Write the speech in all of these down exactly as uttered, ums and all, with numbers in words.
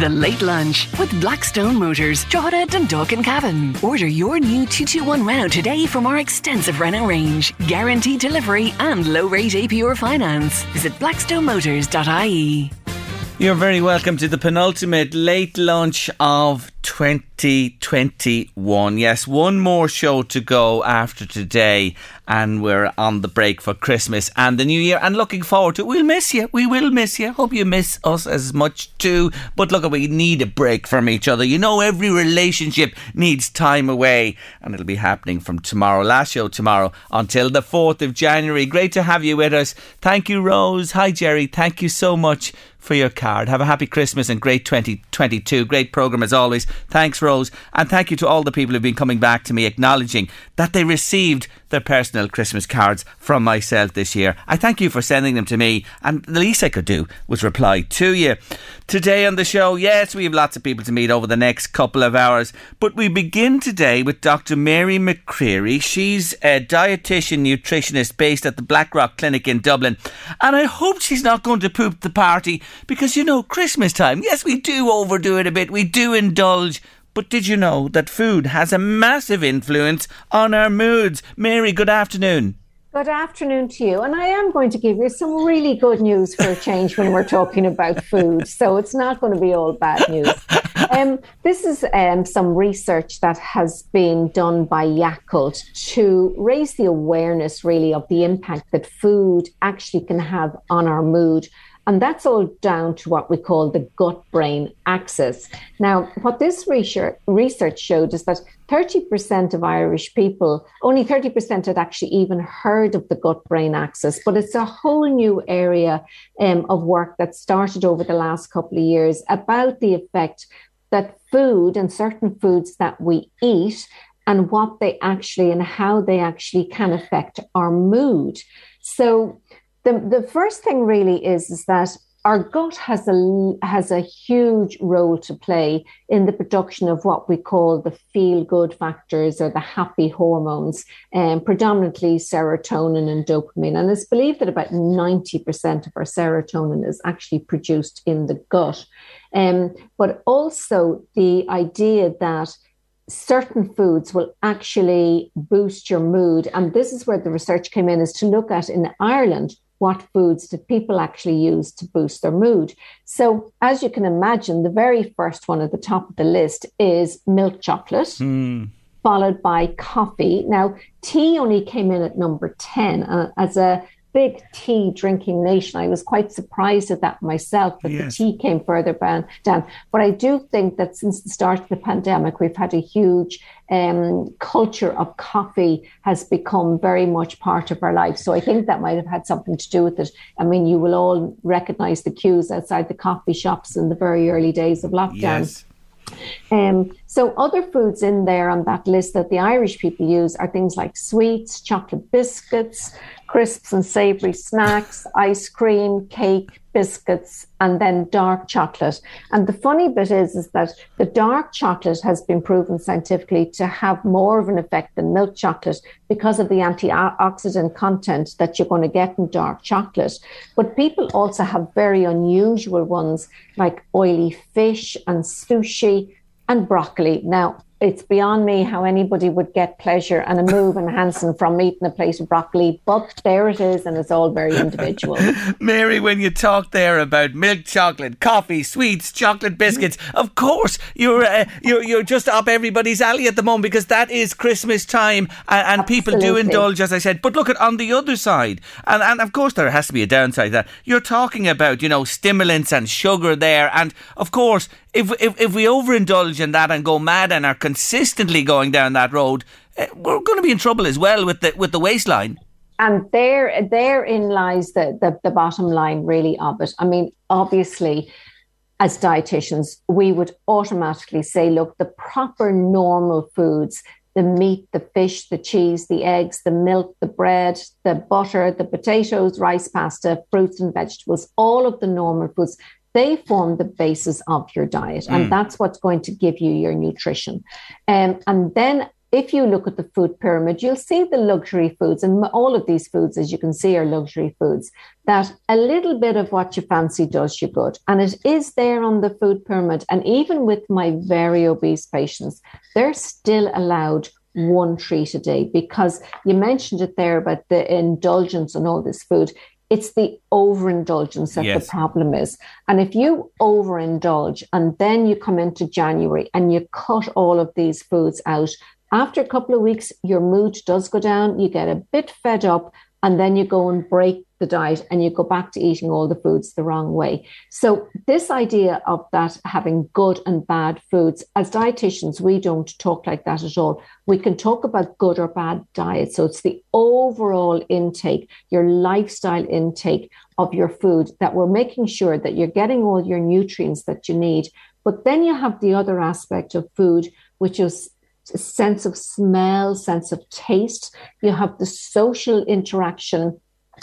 The Late Lunch with Blackstone Motors, Drogheda, Dundalk and Cavan. Order your new two two one Renault today from our extensive Renault range. Guaranteed delivery and low rate A P R finance. Visit Blackstone Motors dot I E. You're very welcome to the penultimate Late Lunch of twenty twenty-one. Yes, one more show to go after today, and we're on the break for Christmas and the New Year, and looking forward to it. We'll miss you. We will miss you. Hope you miss us as much too. But look, we need a break from each other. You know, every relationship needs time away, and it'll be happening from tomorrow, last show tomorrow, until the fourth of January. Great to have you with us. Thank you, Rose. Hi, Jerry. Thank you so much for your card. Have a happy Christmas and great twenty twenty-two. Great programme as always. Thanks, Rose, and thank you to all the people who've been coming back to me acknowledging that they received their personal Christmas cards from myself this year. I thank you for sending them to me, and the least I could do was reply to you. Today on the show, yes, we have lots of people to meet over the next couple of hours, but we begin today with Doctor Mary McCreary. She's a dietitian nutritionist based at the Blackrock Clinic in Dublin, and I hope she's not going to poop the party, because, you know, Christmas time, yes, we do overdo it a bit, we do indulge. But did you know that food has a massive influence on our moods? Mary, good afternoon. Good afternoon to you. And I am going to give you some really good news for a change when we're talking about food. So it's not going to be all bad news. Um, this is um, some research that has been done by Yakult to raise the awareness really of the impact that food actually can have on our mood. And that's all down to what we call the gut-brain axis. Now, what this research showed is that thirty percent of Irish people, only thirty percent had actually even heard of the gut-brain axis, but it's a whole new area um, of work that started over the last couple of years about the effect that food and certain foods that we eat and what they actually and how they actually can affect our mood. So The, the first thing really is, is that our gut has a, has a huge role to play in the production of what we call the feel-good factors or the happy hormones, um, predominantly serotonin and dopamine. And it's believed that about ninety percent of our serotonin is actually produced in the gut. Um, but also the idea that certain foods will actually boost your mood. And this is where the research came in, is to look at in Ireland, what foods did people actually use to boost their mood? So as you can imagine, the very first one at the top of the list is milk chocolate, mm. followed by coffee. Now, tea only came in at number ten. Uh, as a big tea drinking nation, I was quite surprised at that myself, but yes, the tea came further down. But I do think that since the start of the pandemic, we've had a huge Um, culture of coffee has become very much part of our life. So I think that might have had something to do with it. I mean, you will all recognise the queues outside the coffee shops in the very early days of lockdown. Yes. Um, so other foods in there on that list that the Irish people use are things like sweets, chocolate biscuits, crisps and savoury snacks, ice cream, cake, biscuits, and then dark chocolate. And the funny bit is, is that the dark chocolate has been proven scientifically to have more of an effect than milk chocolate because of the antioxidant content that you're going to get in dark chocolate. But people also have very unusual ones like oily fish and sushi and broccoli. Now, it's beyond me how anybody would get pleasure and a move and Hansen from eating a plate of broccoli, but there it is, and it's all very individual. Mary, when you talk there about milk chocolate, coffee, sweets, chocolate biscuits, of course you're uh, you're, you're just up everybody's alley at the moment, because that is Christmas time, and, and people do indulge, as I said. But look at on the other side, and, and of course there has to be a downside to that. You're talking about, you know, stimulants and sugar there, and of course if, if, if we overindulge in that and go mad and are consistently going down that road, we're going to be in trouble as well with the with the waistline. And there, therein lies the, the, the bottom line, really, of it. I mean, obviously, as dietitians, we would automatically say, look, the proper normal foods, the meat, the fish, the cheese, the eggs, the milk, the bread, the butter, the potatoes, rice, pasta, fruits and vegetables, all of the normal foods, they form the basis of your diet. And mm. that's what's going to give you your nutrition. Um, and then if you look at the food pyramid, you'll see the luxury foods, and all of these foods, as you can see, are luxury foods, that a little bit of what you fancy does you good. And it is there on the food pyramid. And even with my very obese patients, they're still allowed one treat a day, because you mentioned it there about the indulgence in all this food. It's the overindulgence that yes. the problem is. And if you overindulge and then you come into January and you cut all of these foods out, after a couple of weeks, your mood does go down, you get a bit fed up, and then you go and break the diet and you go back to eating all the foods the wrong way. So this idea of that having good and bad foods, as dietitians, we don't talk like that at all. We can talk about good or bad diets. So it's the overall intake, your lifestyle intake of your food, that we're making sure that you're getting all your nutrients that you need. But then you have the other aspect of food, which is sense of smell, sense of taste. You have the social interaction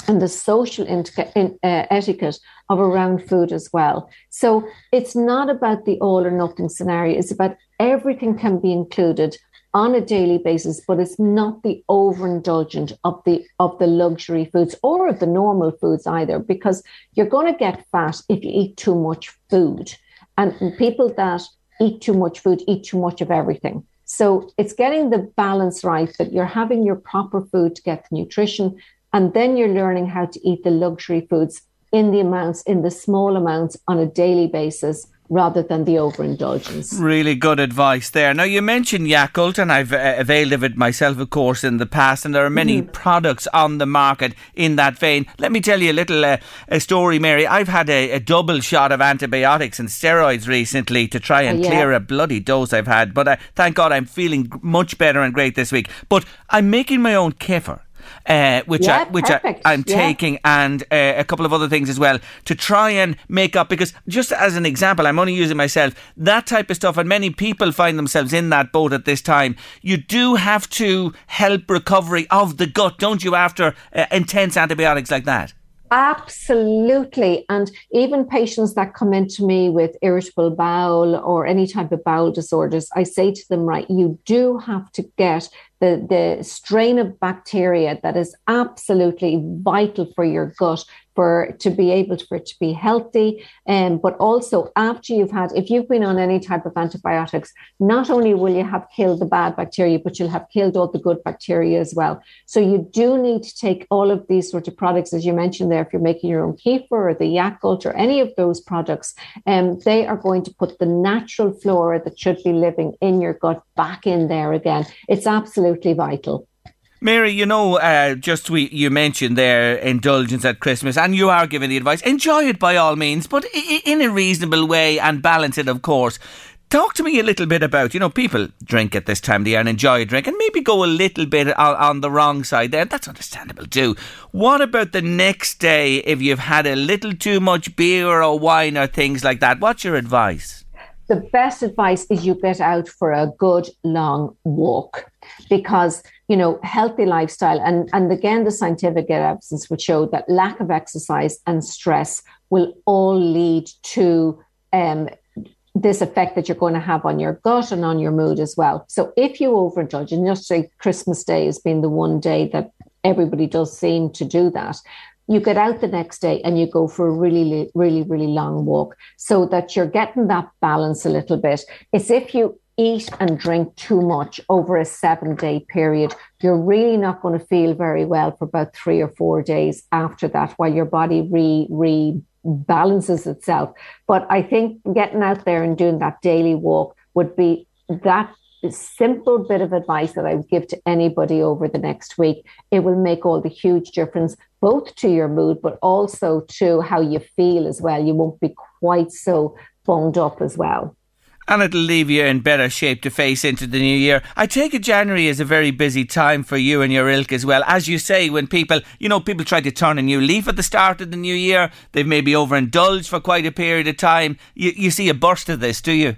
and the social intica- in, uh, etiquette of around food as well. So it's not about the all or nothing scenario. It's about everything can be included on a daily basis, but it's not the overindulgent of the of the luxury foods or of the normal foods either, because you're going to get fat if you eat too much food. And people that eat too much food eat too much of everything. So it's getting the balance right, that you're having your proper food to get the nutrition, and then you're learning how to eat the luxury foods in the amounts, in the small amounts on a daily basis, rather than the overindulgence. Really good advice there. Now, you mentioned Yakult, and I've uh, availed of it myself, of course, in the past, and there are many mm. products on the market in that vein. Let me tell you a little uh, a story, Mary. I've had a, a double shot of antibiotics and steroids recently to try and uh, yeah. clear a bloody dose I've had, but uh, thank God I'm feeling much better and great this week. But I'm making my own kefir. Uh, which yeah, I, which I, I'm yeah. taking, and uh, a couple of other things as well to try and make up, because just as an example, I'm only using myself, that type of stuff, and many people find themselves in that boat at this time. You do have to help recovery of the gut, don't you, after uh, intense antibiotics like that? Absolutely. And even patients that come into me with irritable bowel or any type of bowel disorders, I say to them, right, you do have to get the, the strain of bacteria that is absolutely vital for your gut, for to be able to, for it to be healthy. Um, but also after you've had, if you've been on any type of antibiotics, not only will you have killed the bad bacteria, but you'll have killed all the good bacteria as well. So you do need to take all of these sort of products, as you mentioned there, if you're making your own kefir or the Yakult or any of those products, um, they are going to put the natural flora that should be living in your gut back in there again. It's absolutely vital. Mary, you know, uh, just we you mentioned their indulgence at Christmas, and you are giving the advice. Enjoy it by all means, but I- in a reasonable way, and balance it, of course. Talk to me a little bit about, you know, people drink at this time of the year and enjoy a drink, and maybe go a little bit on, on the wrong side there. That's understandable too. What about the next day if you've had a little too much beer or wine or things like that? What's your advice? The best advice is you get out for a good long walk, because, you know, healthy lifestyle. And, and again, the scientific evidence would show that lack of exercise and stress will all lead to um, this effect that you're going to have on your gut and on your mood as well. So if you overindulge, and just say Christmas Day has been the one day that everybody does seem to do that, you get out the next day and you go for a really, really, really long walk, so that you're getting that balance a little bit. It's if you eat and drink too much over a seven-day period, you're really not going to feel very well for about three or four days after that, while your body re rebalances itself. But I think getting out there and doing that daily walk would be that simple bit of advice that I would give to anybody over the next week. It will make all the huge difference, both to your mood, but also to how you feel as well. You won't be quite so bunged up as well. And it'll leave you in better shape to face into the new year. I take it January is a very busy time for you and your ilk as well. As you say, when people, you know, people try to turn a new leaf at the start of the new year, they've maybe overindulged for quite a period of time. You, you see a burst of this, do you?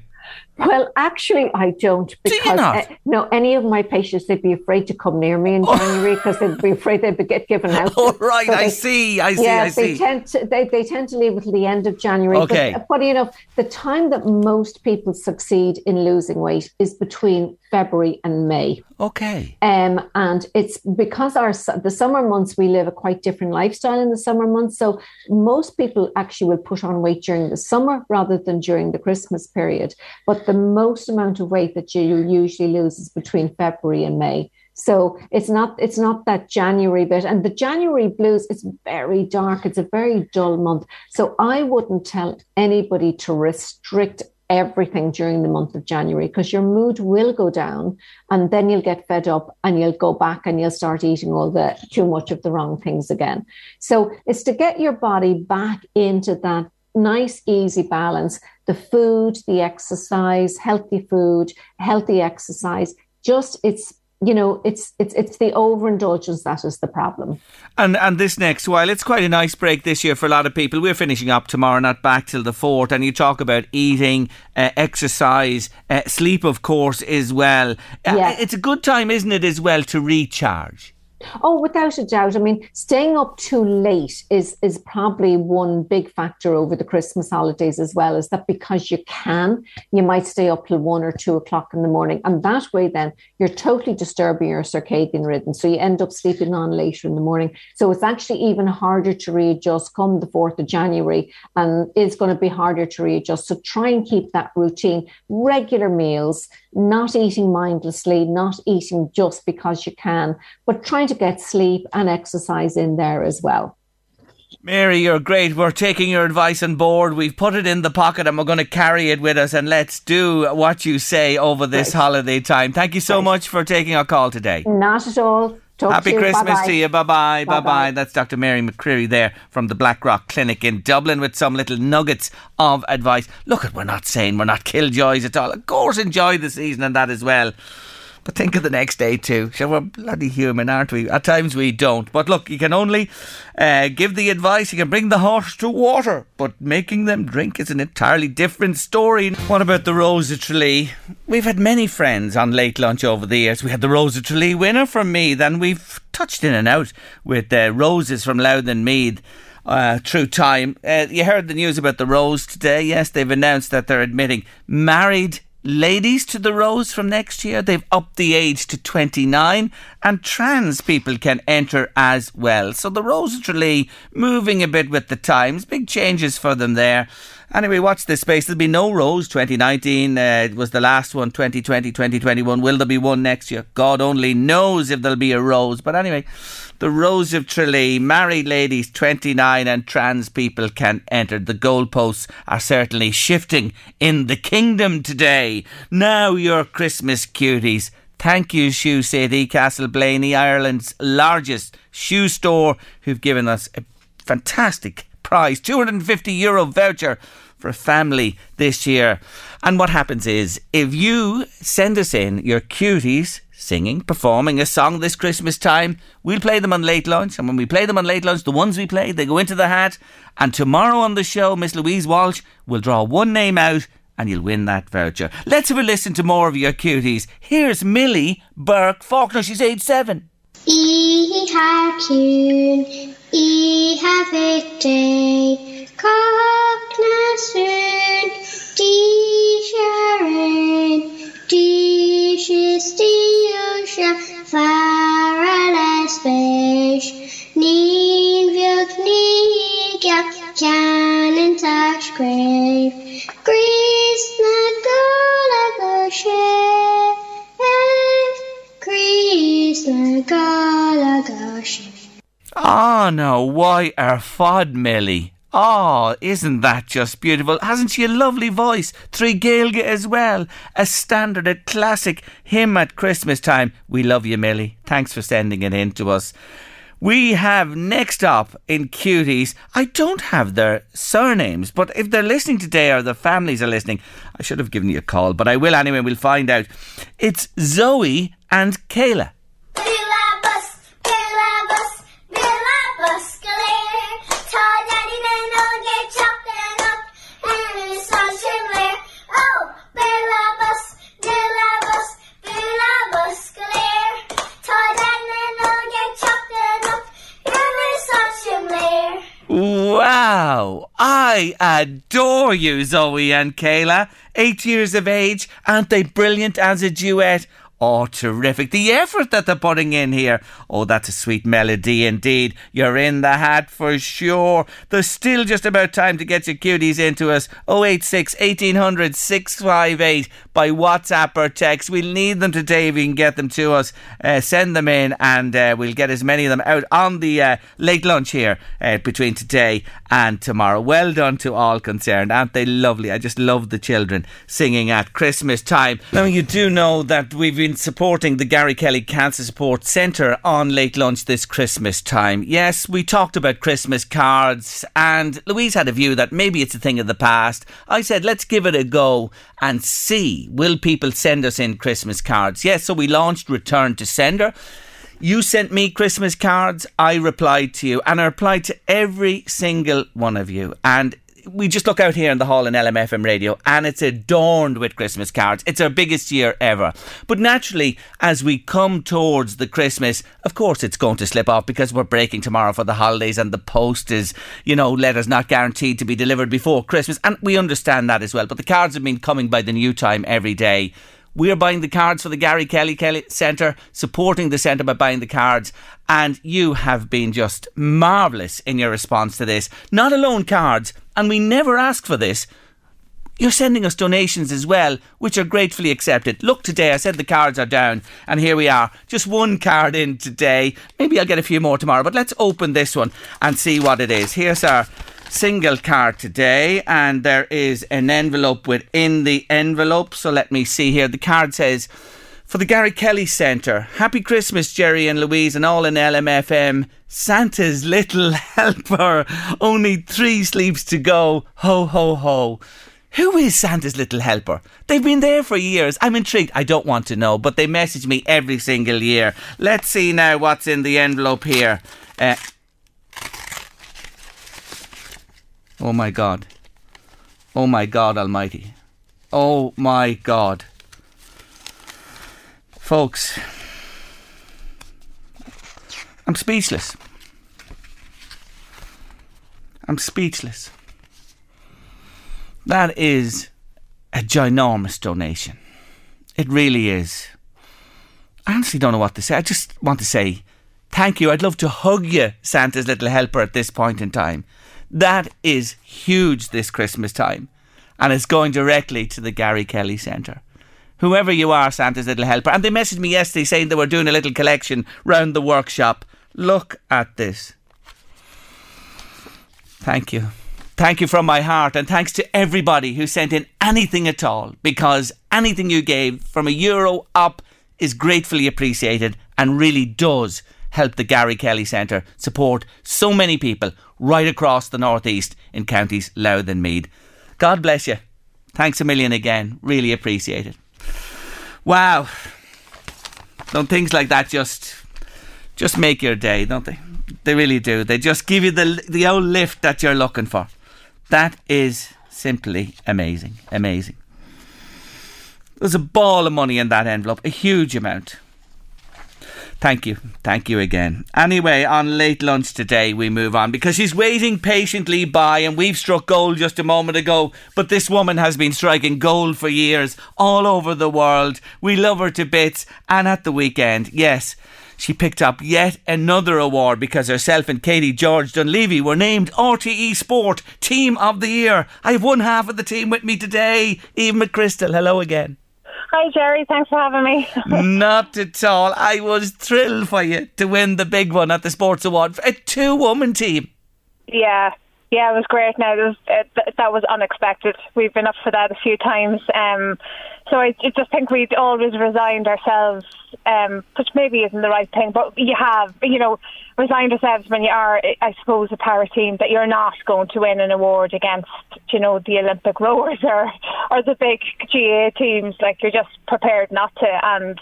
Well, actually, I don't. Because, do you not? Uh, no, any of my patients, they'd be afraid to come near me in oh. January because they'd be afraid they'd be get given out. All oh, right, so they, I see, I see, yeah, I see. They tend to, they, they tend to leave it to the end of January. Okay. But funny enough, the time that most people succeed in losing weight is between February and May. Okay. Um, and it's because our the summer months, we live a quite different lifestyle in the summer months. So most people actually will put on weight during the summer rather than during the Christmas period. But the most amount of weight that you usually lose is between February and May. So it's not it's not that January bit. And the January blues, it's very dark. It's a very dull month. So I wouldn't tell anybody to restrict everything during the month of January, because your mood will go down and then you'll get fed up and you'll go back and you'll start eating all the too much of the wrong things again. So it's to get your body back into that nice, easy balance. The food, the exercise, healthy food, healthy exercise. Just it's, you know, it's it's it's the overindulgence that is the problem. And and this next while, it's quite a nice break this year for a lot of people. We're finishing up tomorrow, not back till the fourth. And you talk about eating, uh, exercise, uh, sleep, of course, as well. Yeah. It's a good time, isn't it, as well, to recharge? Oh, without a doubt. I mean, staying up too late is is probably one big factor over the Christmas holidays as well, is that because you can, you might stay up till one or two o'clock in the morning. And that way then you're totally disturbing your circadian rhythm. So you end up sleeping on later in the morning. So it's actually even harder to readjust come the fourth of January, and it's going to be harder to readjust. So try and keep that routine, regular meals, not eating mindlessly, not eating just because you can, but trying to get sleep and exercise in there as well. Mary, you're great. We're taking your advice on board. We've put it in the pocket and we're going to carry it with us, and let's do what you say over this right. holiday time. Thank you so right. much for taking our call today. Not at all. Talk Happy to Christmas bye-bye. to you. Bye-bye. Bye-bye. Bye-bye. That's Doctor Mary McCreary there from the Blackrock Clinic in Dublin with some little nuggets of advice. Look, at we're not saying we're not killjoys at all. Of course, enjoy the season and that as well. But think of the next day too. So we're bloody human, aren't we? At times we don't. But look, you can only uh, give the advice. You can bring the horse to water, but making them drink is an entirely different story. What about the Rose of Tralee? We've had many friends on Late Lunch over the years. We had the Rose of Tralee winner from Meath, and we've touched in and out with uh, roses from Louth and Meath. Uh, true time. Uh, you heard the news about the Rose today. Yes, they've announced that they're admitting married ladies to the Rose from next year. They've upped the age to twenty-nine, and trans people can enter as well. So the Rose of Tralee moving a bit with the times. Big changes for them there. Anyway, watch this space. There'll be no Rose twenty nineteen. Uh, it was the last one, twenty twenty, twenty twenty-one. Will there be one next year? God only knows if there'll be a Rose. But anyway, the Rose of Tralee, married ladies twenty-nine, and trans people can enter. The goalposts are certainly shifting in the kingdom today. Now your Christmas cuties. Thank you, Shoe City, Castleblayney, Ireland's largest shoe store, who've given us a fantastic prize, two hundred fifty euro voucher for a family this year. And what happens is, if you send us in your cuties singing, performing a song this Christmas time, we'll play them on Late Lunch. And when we play them on Late Lunch, the ones we play, they go into the hat. And tomorrow on the show, Miss Louise Walsh will draw one name out and you'll win that voucher. Let's have a listen to more of your cuties. Here's Millie Burke Faulkner. She's age seven. E have coon, E have a day, cockna soon, D sharon, D shis, D usha, far a space, Neen vilk, Neen gap, can and touch grave, Grease, not go, no, why are Fod Millie? Oh, isn't that just beautiful? Hasn't she a lovely voice? Three Gaelge as well. A standard, a classic hymn at Christmas time. We love you, Millie. Thanks for sending it in to us. We have next up in Cuties, I don't have their surnames, but if they're listening today or the families are listening, I should have given you a call, but I will anyway, we'll find out. It's Zoe and Kayla. Bilabus, Bilabus, Bilabus, Galair, Todd Daddy Men all get chopped and up, and it's all similar. Oh, Bilabus, Bilabus, Bilabus, Galair, Todd Daddy Men all get chopped. Wow, I adore you, Zoe and Kayla. Eight years of age, aren't they brilliant as a duet? Oh, terrific. The effort that they're putting in here. Oh, that's a sweet melody indeed. You're in the hat for sure. There's still just about time to get your cuties into us. oh eight six, one eight hundred, six five eight by WhatsApp or text. We'll need them today if you can get them to us. Uh, send them in and uh, we'll get as many of them out on the uh, late lunch here uh, between today and tomorrow. Well done to all concerned. Aren't they lovely? I just love the children singing at Christmas time. Now, you do know that we've been supporting the Gary Kelly Cancer Support Centre on late lunch this Christmas time. Yes, we talked about Christmas cards and Louise had a view that maybe it's a thing of the past. I said, let's give it a go and see, will people send us in Christmas cards? Yes, so we launched Return to Sender. You sent me Christmas cards, I replied to you, and I replied to every single one of you. And we just look out here in the hall in L M F M radio and it's adorned with Christmas cards. It's our biggest year ever. But naturally, as we come towards the Christmas, of course it's going to slip off because we're breaking tomorrow for the holidays and the post is, you know, letters not guaranteed to be delivered before Christmas. And we understand that as well. But the cards have been coming by the new time every day. We're buying the cards for the Gary Kelly Kelly Centre, supporting the centre by buying the cards. And you have been just marvellous in your response to this. Not alone cards, and we never ask for this. You're sending us donations as well, which are gratefully accepted. Look, today I said the cards are down, and here we are. Just one card in today. Maybe I'll get a few more tomorrow, but let's open this one and see what it is. Here's our single card today, and there is an envelope within the envelope. So let me see here. The card says, for the Gary Kelly Centre, Happy Christmas, Jerry and Louise, and all in L M F M. Santa's little helper. Only three sleeps to go. Ho, ho, ho. Who is Santa's little helper? They've been there for years. I'm intrigued. I don't want to know, but they message me every single year. Let's see now what's in the envelope here. Uh, Oh my God. Oh my God almighty. Oh my God. Folks, I'm speechless. I'm speechless. That is a ginormous donation. It really is. I honestly don't know what to say. I just want to say thank you. I'd love to hug you, Santa's little helper, at this point in time. That is huge this Christmas time. And it's going directly to the Gary Kelly Centre. Whoever you are, Santa's little helper. And they messaged me yesterday saying they were doing a little collection round the workshop. Look at this. Thank you. Thank you from my heart. And thanks to everybody who sent in anything at all. Because anything you gave from a euro up is gratefully appreciated and really does help the Gary Kelly Centre support so many people right across the northeast in counties Louth and Meath. God bless you. Thanks a million again. Really appreciate it. Wow. Don't things like that just just make your day, don't they? They really do. They just give you the the old lift that you're looking for. That is simply amazing. Amazing. There's a ball of money in that envelope. A huge amount. Thank you. Thank you again. Anyway, on late lunch today, we move on because she's waiting patiently by and we've struck gold just a moment ago. But this woman has been striking gold for years all over the world. We love her to bits. And at the weekend, yes, she picked up yet another award because herself and Katie George Dunleavy were named R T E Sport Team of the Year. I have one half of the team with me today, Eve McChrystal. Hello again. Hi Jerry, thanks for having me. Not at all. I was thrilled for you to win the big one at the Sports Award. A two-woman team. Yeah, yeah, it was great. Now, was, uh, th- that was unexpected. We've been up for that a few times. Um, so I, I just think we'd always resigned ourselves, um, which maybe isn't the right thing, but you have, you know, resigned yourselves when you are, I suppose, a power team, that you're not going to win an award against, you know, the Olympic rowers or, or the big G A A teams. Like, you're just prepared not to. And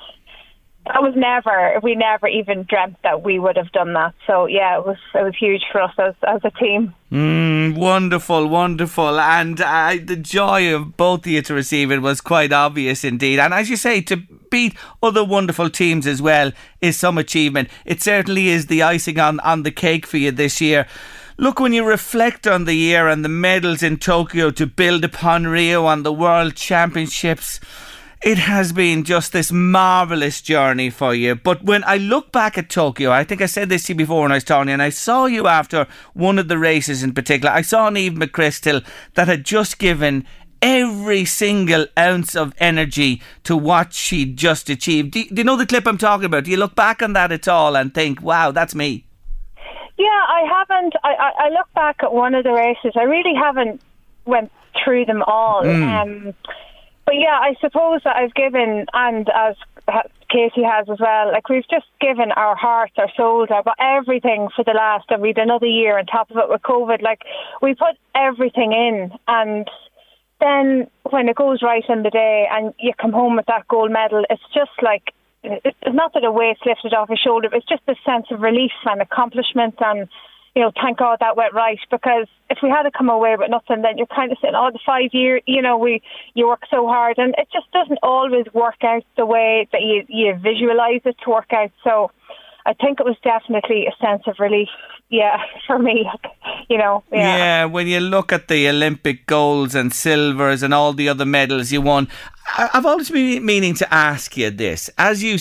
that was never, we never even dreamt that we would have done that. So yeah, it was it was huge for us as, as a team. Mm, wonderful, wonderful. And uh, the joy of both of you to receive it was quite obvious indeed. And as you say, to beat other wonderful teams as well is some achievement. It certainly is the icing on, on the cake for you this year. Look, when you reflect on the year and the medals in Tokyo to build upon Rio and the World Championships, it has been just this marvellous journey for you. But when I look back at Tokyo, I think I said this to you before when I was talking, and I saw you after one of the races in particular. I saw an Eve McChrystal that had just given every single ounce of energy to what she'd just achieved. Do you, do you know the clip I'm talking about? Do you look back on that at all and think, wow, that's me? Yeah, I haven't. I, I, I look back at one of the races. I really haven't went through them all. Mm. Um But yeah, I suppose that I've given, and as Katie has as well, like, we've just given our hearts, our souls, our everything for the last, and we'd another year on top of it with COVID. Like, we put everything in, and then when it goes right on the day and you come home with that gold medal, it's just like, it's not that a weight's lifted off your shoulder, but it's just this sense of relief and accomplishment and, you know, thank God that went right, because if we had to come away with nothing, then you're kind of sitting, oh, the five year, you know, we you work so hard, and it just doesn't always work out the way that you, you visualise it to work out. So I think it was definitely a sense of relief, yeah, for me, you know. Yeah. yeah, when you look at the Olympic golds and silvers and all the other medals you won, I've always been meaning to ask you this. As you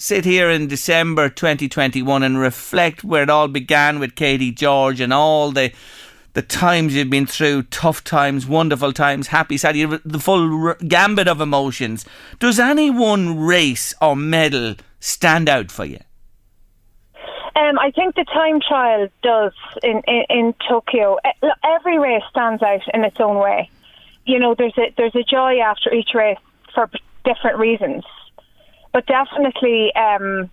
sit here in December twenty twenty-one and reflect where it all began with Katie George and all the the times you've been through, tough times, wonderful times, happy, sad, the full gambit of emotions, does any one race or medal stand out for you? Um, I think the time trial does in, in, in Tokyo. Every race stands out in its own way. You know, there's a, there's a joy after each race for different reasons. But definitely um,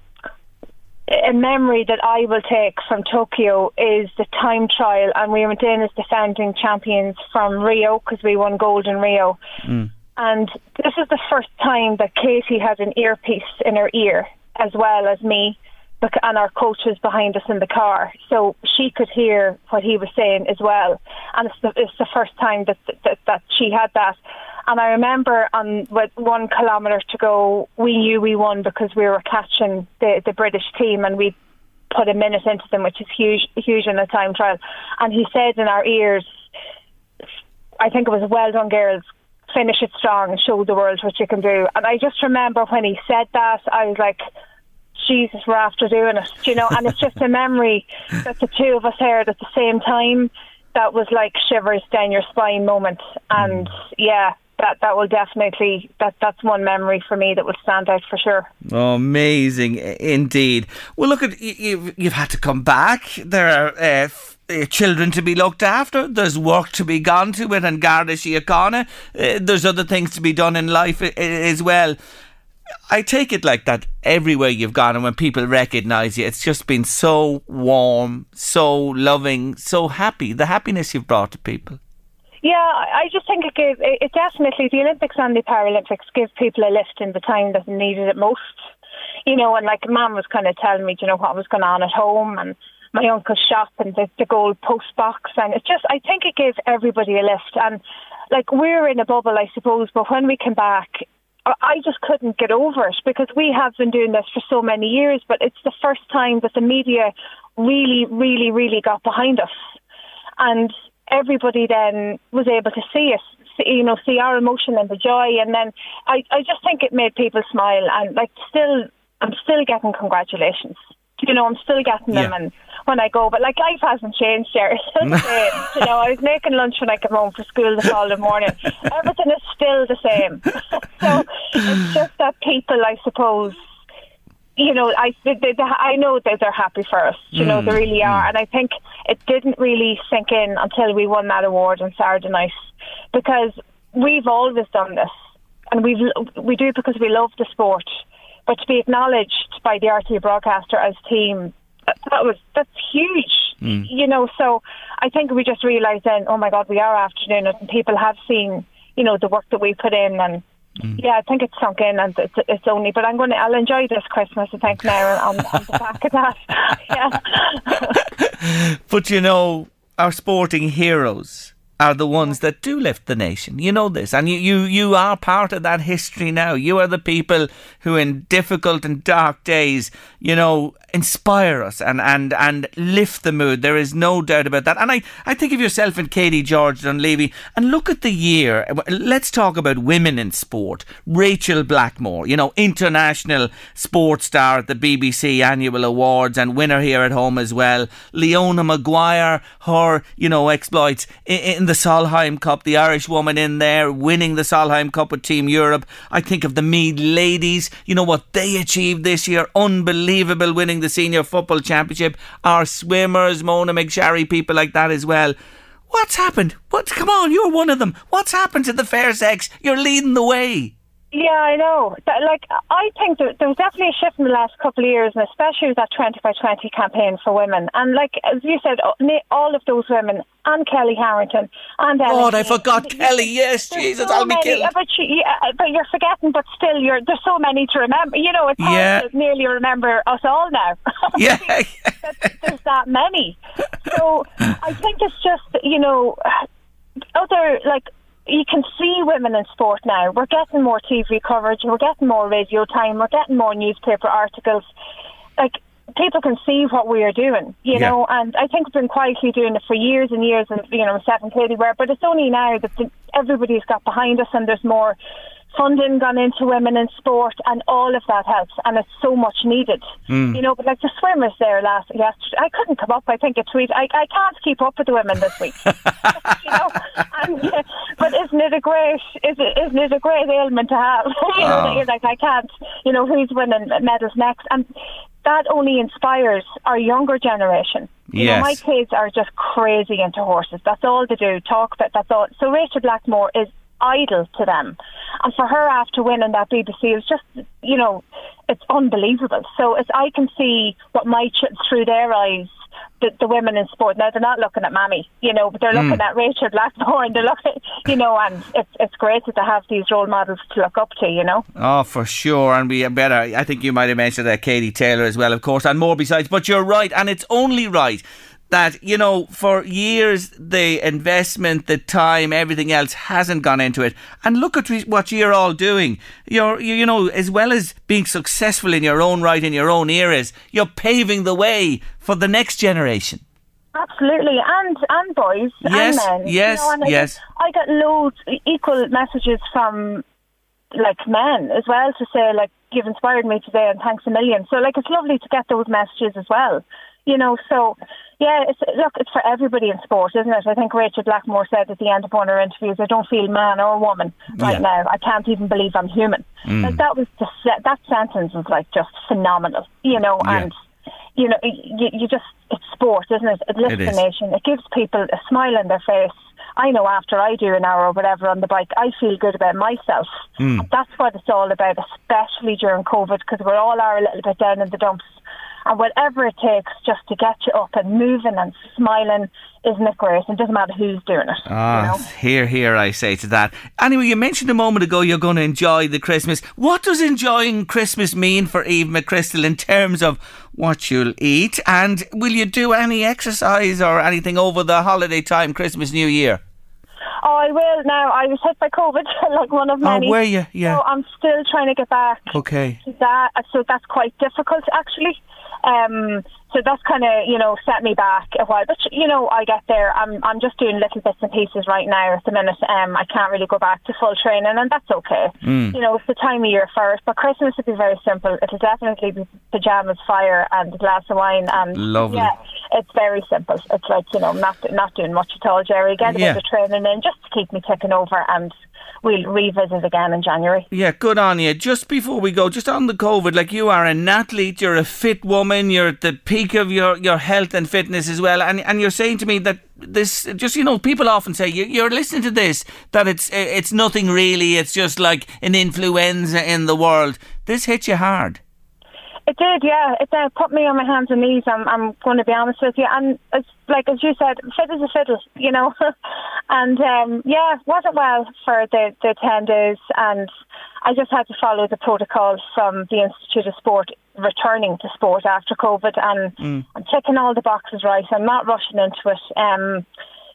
a memory that I will take from Tokyo is the time trial, and we went in as defending champions from Rio because we won gold in Rio. Mm. And this is the first time that Katie had an earpiece in her ear, as well as me, and our coach was behind us in the car. So she could hear what he was saying as well. And it's the, it's the first time that, that that she had that. And I remember on with one kilometre to go, we knew we won because we were catching the, the British team, and we put a minute into them, which is huge, huge in a time trial. And he said in our ears, I think it was, well done, girls. Finish it strong. Show the world what you can do. And I just remember when he said that, I was like, Jesus, we're after doing it, you know. And it's just a memory that the two of us heard at the same time that was like shivers down your spine moment. And yeah, that that will definitely, that that's one memory for me that will stand out for sure. Oh, amazing indeed. Well, look, at you've, you've had to come back. There are uh, children to be looked after, there's work to be gone to with and Garda Síochána, uh, there's other things to be done in life as well. I take it like that everywhere you've gone, and when people recognise you, it's just been so warm, so loving, so happy, the happiness you've brought to people. Yeah, I just think it gave, it definitely, the Olympics and the Paralympics give people a lift in the time that they needed it most. You know, and like Mum was kind of telling me, you know, what was going on at home, and my uncle's shop, and the, the gold post box, and it's just, I think it gave everybody a lift. And like, we're in a bubble, I suppose, but when we came back, I just couldn't get over it, because we have been doing this for so many years, but it's the first time that the media really, really, really got behind us. And everybody then was able to see it, you know, see our emotion and the joy. And then I, I just think it made people smile. And like, still, I'm still getting congratulations. You know, I'm still getting them, yeah. And when I go, but like, life hasn't changed, Jerry. It's the same. You know, I was making lunch when I came home from school the following morning. Everything is still the same. So it's just that people, I suppose, you know, I they, they, I know that they're happy for us. You mm. know, they really are. And I think it didn't really sink in until we won that award on Saturday night, because we've always done this, and we we do it because we love the sport. But to be acknowledged by the R T E broadcaster as team, that, that was that's huge. Mm. You know, so I think we just realised then, oh my God, we are after doing it, and people have seen, you know, the work that we put in, and. Mm. Yeah, I think it's sunk in, and it's, it's only. But I'm going to. I'll enjoy this Christmas. I think now on, on the back of that. Yeah. But you know, our sporting heroes are the ones that do lift the nation. You know this, and you, you, you are part of that history now. You are the people who, in difficult and dark days, you know, inspire us and, and, and lift the mood. There is no doubt about that. And I, I think of yourself and Katie George Dunleavy, and look at the year. Let's talk about women in sport. Rachel Blackmore, you know, international sports star at the B B C Annual Awards and winner here at home as well. Leona Maguire, her, you know, exploits in, in the Solheim Cup, the Irish woman in there winning the Solheim Cup with Team Europe. I think of the Mead ladies, you know what they achieved this year, unbelievable, winning the Senior Football Championship. Our swimmers, Mona McSharry, people like that as well. What's happened? What? Come on, you're one of them. What's happened to the fair sex? You're leading the way. Yeah, I know. That, like, I think there, there was definitely a shift in the last couple of years, and especially with that twenty by twenty campaign for women. And like, as you said, all of those women, and Kelly Harrington, and God, L M F M. I forgot and, Kelly. Yes, Jesus, so I'll many, be killed. But, she, yeah, but you're forgetting. But still, you're, there's so many to remember. You know, it's hard yeah. to nearly remember us all now. Yeah, there's that many. So I think it's just, you know, other like. You can see women in sport now. We're getting more T V coverage, we're getting more radio time, we're getting more newspaper articles. Like, people can see what we are doing, you yeah. know, and I think we've been quietly doing it for years and years, and, you know, seven Katie were, but it's only now that the, everybody's got behind us, and there's more funding gone into women in sport, and all of that helps, and it's so much needed. Mm. You know, but like the swimmers there last yesterday, I couldn't come up, I think a tweet, I, I can't keep up with the women this week. You know, and, uh, but isn't it a great, is it, isn't it a great ailment to have? You know, oh. that you're like, I can't, you know, who's winning medals next? And that only inspires our younger generation. You yes. know, my kids are just crazy into horses. That's all they do, talk about, that's all. So Rachel Blackmore is idol to them, and for her after winning that B B C, it's just, you know, it's unbelievable. So it's, I can see what my ch- through their eyes, the, the women in sport now, they're not looking at mammy, you know, but they're mm. looking at Rachel Blackmore, and they're looking, you know, and it's it's great that they have these role models to look up to, you know. Oh, for sure. And we better, I think you might have mentioned that Katie Taylor as well, of course, and more besides, but you're right, and it's only right that, you know, for years the investment, the time, everything else hasn't gone into it. And look at what you're all doing. You're, you, you know, as well as being successful in your own right, in your own eras, you're paving the way for the next generation. Absolutely, and and boys yes, and men. Yes, you know, and I yes, yes. I got loads, equal messages from, like, men as well to say, like, you've inspired me today, and thanks a million. So, like, it's lovely to get those messages as well. You know, so, yeah, it's, look, it's for everybody in sport, isn't it? I think Rachel Blackmore said at the end of one of her interviews, I don't feel man or woman right yeah. now. I can't even believe I'm human. Mm. Like, that was just, that sentence was, like, just phenomenal, you know, yeah. and, you know, you, you just, it's sport, isn't it? It lifts the nation. It gives people a smile on their face. I know after I do an hour or whatever on the bike, I feel good about myself. Mm. That's what it's all about, especially during COVID, because we're all are a little bit down in the dumps. And whatever it takes just to get you up and moving and smiling, isn't it great? It doesn't matter who's doing it. Ah, you know? Hear, hear, I say to that. Anyway, you mentioned a moment ago you're going to enjoy the Christmas. What does enjoying Christmas mean for Eve McChrystal in terms of what you'll eat? And will you do any exercise or anything over the holiday time, Christmas, New Year? Oh, I will now. I was hit by COVID, like one of many. Oh, were you? Yeah. So I'm still trying to get back okay. to that. So that's quite difficult, actually. Um, so that's kind of, you know, set me back a while. But, you know, I get there. I'm I'm just doing little bits and pieces right now at the minute. Um, I can't really go back to full training, and that's okay. Mm. You know, it's the time of year for it. But Christmas will be very simple. It'll definitely be pyjamas, fire, and a glass of wine. And lovely. Yeah, it's very simple. It's like, you know, not not doing much at all, Jerry. Get a yeah. bit of training in just to keep me ticking over and we'll revisit again in January. Yeah, good on you. Just before we go, just on the COVID, like, you are an athlete, you're a fit woman, you're at the peak of your, your health and fitness as well, and and you're saying to me that this, just, you know, people often say, you, you're listening to this, that it's it's nothing really, it's just like an influenza in the world. This hit you hard. It did, yeah. It uh, put me on my hands and knees, I'm, I'm going to be honest with you. And it's like, as you said, fit as a fiddle, you know. and um, yeah, wasn't well for the, the ten days. And I just had to follow the protocol from the Institute of Sport, returning to sport after COVID. And mm. I'm ticking all the boxes right. I'm not rushing into it. Um,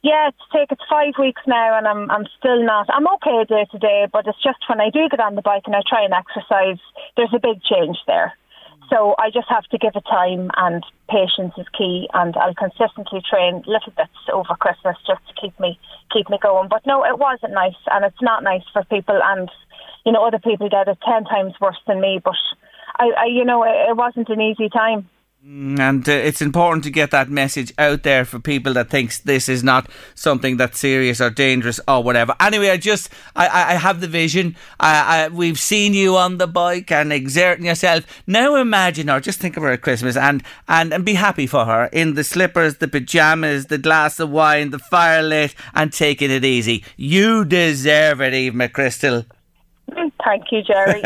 yeah, it's take it's five weeks now, and I'm I'm still not. I'm okay day to day, but it's just when I do get on the bike and I try and exercise, there's a big change there. So I just have to give it time, and patience is key, and I'll consistently train little bits over Christmas just to keep me keep me going. But no, it wasn't nice, and it's not nice for people, and, you know, other people did it ten times worse than me, but, I, I you know, it, it wasn't an easy time. And uh, it's important to get that message out there for people that thinks this is not something that's serious or dangerous or whatever. Anyway, I just, I, I have the vision. I, I, we've seen you on the bike and exerting yourself. Now imagine her, just think of her at Christmas, and, and, and be happy for her in the slippers, the pyjamas, the glass of wine, the fire lit, and taking it easy. You deserve it, Eve McChrystal. Thank you, Jerry.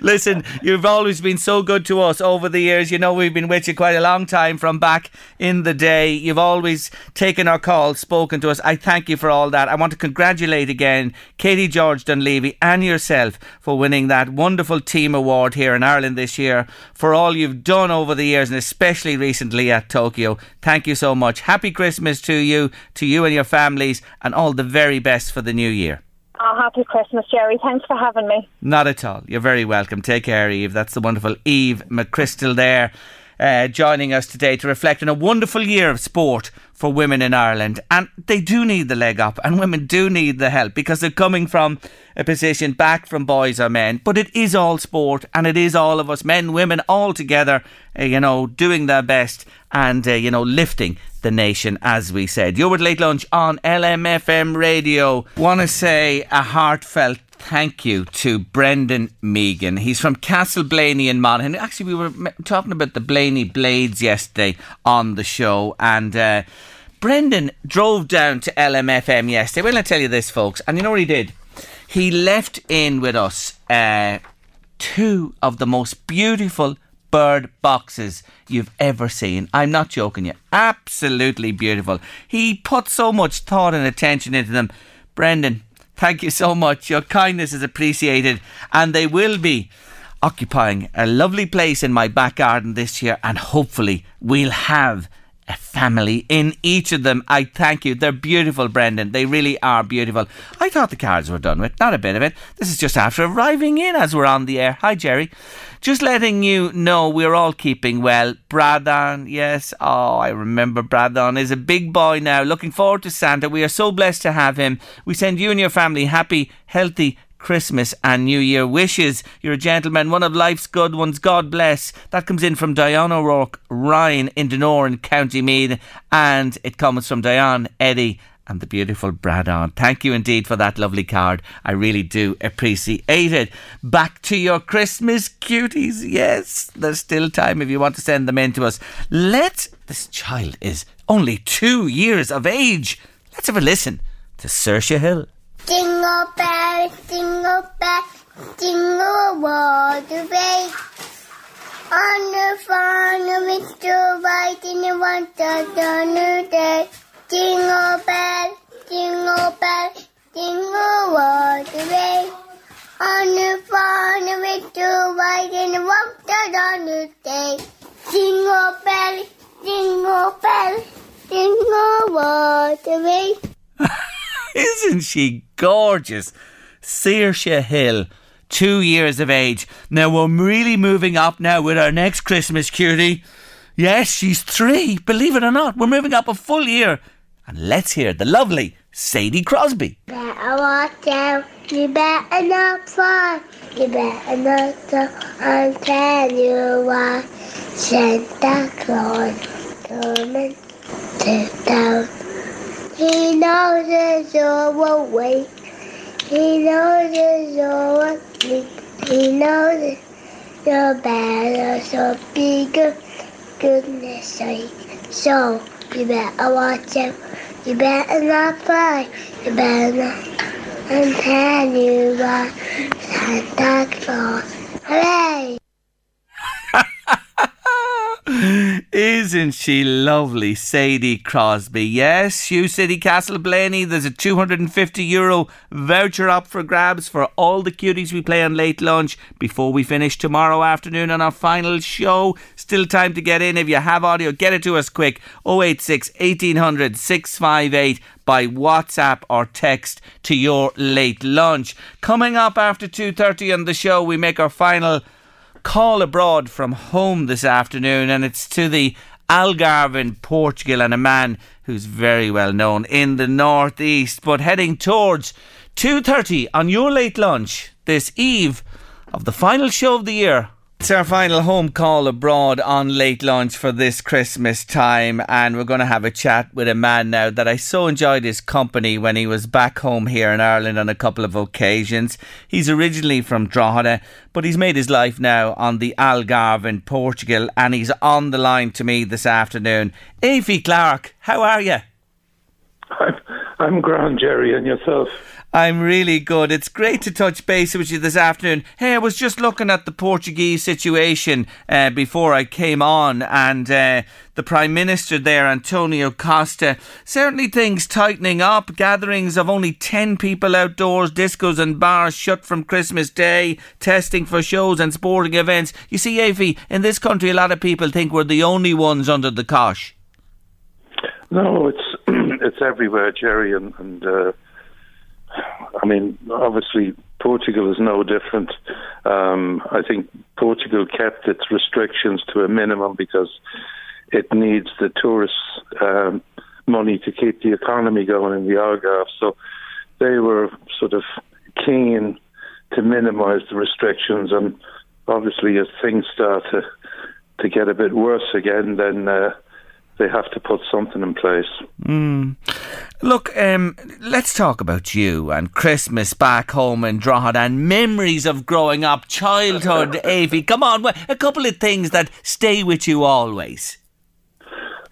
Listen, you've always been so good to us over the years. You know, we've been with you quite a long time from back in the day. You've always taken our calls, spoken to us. I thank you for all that. I want to congratulate again Katie George Dunleavy and yourself for winning that wonderful team award here in Ireland this year for all you've done over the years, and especially recently at Tokyo. Thank you so much. Happy Christmas to you, to you and your families, and all the very best for the new year. Oh, happy Christmas, Jerry. Thanks for having me. Not at all. You're very welcome. Take care, Eve. That's the wonderful Eve McChrystal there, uh, joining us today to reflect on a wonderful year of sport for women in Ireland. And they do need the leg up, and women do need the help, because they're coming from a position back from boys or men. But it is all sport, and it is all of us, men, women, all together, uh, you know, doing their best and, uh, you know, lifting the nation, as we said. You're with Late Lunch on L M F M Radio. Want to say a heartfelt thank you to Brendan Megan. He's from Castleblayney in Monaghan. Actually, we were talking about the Blaney Blades yesterday on the show, and uh, Brendan drove down to L M F M yesterday. Well, I tell you this, folks, and you know what he did? He left in with us uh, two of the most beautiful bird boxes you've ever seen. I'm not joking you. Absolutely beautiful. He put so much thought and attention into them. Brendan, thank you so much. Your kindness is appreciated, and they will be occupying a lovely place in my back garden this year, and hopefully we'll have a family in each of them. I thank you. They're beautiful, Brendan. They really are beautiful. I thought the cards were done with. Not a bit of it. This is just after arriving in as we're on the air. Hi, Jerry. Just letting you know we're all keeping well. Bradan, yes. Oh, I remember Bradan is a big boy now. Looking forward to Santa. We are so blessed to have him. We send you and your family happy, healthy Christmas and New Year wishes. You're a gentleman, one of life's good ones. God bless. That comes in from Diane O'Rourke Ryan in Dunore in County Meath, and it comes from Diane, Eddie and the beautiful Bradan. Thank you indeed for that lovely card. I really do appreciate it. Back to your Christmas cuties. Yes, there's still time if you want to send them in to us. Let's, this child is only two years of age. Let's have a listen to Saoirse Hill. Jingle bells, jingle bells, jingle all the way. On the farm, the Mister White in the winter, the new day. Jingle bells, jingle bells, jingle all the way. On the farm, the Mister White in the winter, the new day. Jingle bells, jingle bells, jingle all the way. Isn't she gorgeous? Saoirse Hill, two years of age. Now we're really moving up now with our next Christmas cutie. Yes, she's three, believe it or not. We're moving up a full year. And let's hear the lovely Sadie Crosby. You better watch out, you better not fly, you better not talk, I'll tell you why. Santa Claus coming to town. He knows us all awake. He knows you're asleep. He knows you're better, so be good. Goodness sake. So you better watch out. You better not play. You better not. And tell you what Santa Claus. Hooray! Isn't she lovely, Sadie Crosby? Yes, Shoe City, Castleblayney. There's a two hundred fifty euro voucher up for grabs for all the cuties we play on Late Lunch before we finish tomorrow afternoon on our final show. Still time to get in. If you have audio, get it to us quick. oh eight six, one eight hundred, six five eight by WhatsApp or text to your Late Lunch. Coming up after two thirty on the show, we make our final call abroad from home this afternoon, and it's to the Algarve in Portugal and a man who's very well known in the northeast. But heading towards two thirty on your Late Lunch this eve of the final show of the year. It's our final home call abroad on Late Lunch for this Christmas time, and we're going to have a chat with a man now that I so enjoyed his company when he was back home here in Ireland on a couple of occasions. He's originally from Drogheda, but he's made his life now on the Algarve in Portugal, and he's on the line to me this afternoon. Aifí Clark, how are you? I'm, I'm grand, Jerry, and yourself? I'm really good. It's great to touch base with you this afternoon. Hey, I was just looking at the Portuguese situation uh, before I came on, and uh, the Prime Minister there, Antonio Costa, certainly things tightening up, gatherings of only ten people outdoors, discos and bars shut from Christmas Day, testing for shows and sporting events. You see, Aifí, in this country a lot of people think we're the only ones under the cosh. No, it's it's everywhere, Jerry, and... and uh I mean, obviously, Portugal is no different. Um, I think Portugal kept its restrictions to a minimum because it needs the tourist um, money to keep the economy going in the Algarve. So they were sort of keen to minimise the restrictions. And obviously, as things start to, to get a bit worse again, then... Uh, They have to put something in place. Mm. Look, um, let's talk about you and Christmas back home in Drogheda and memories of growing up, childhood, Aifí. Come on, a couple of things that stay with you always.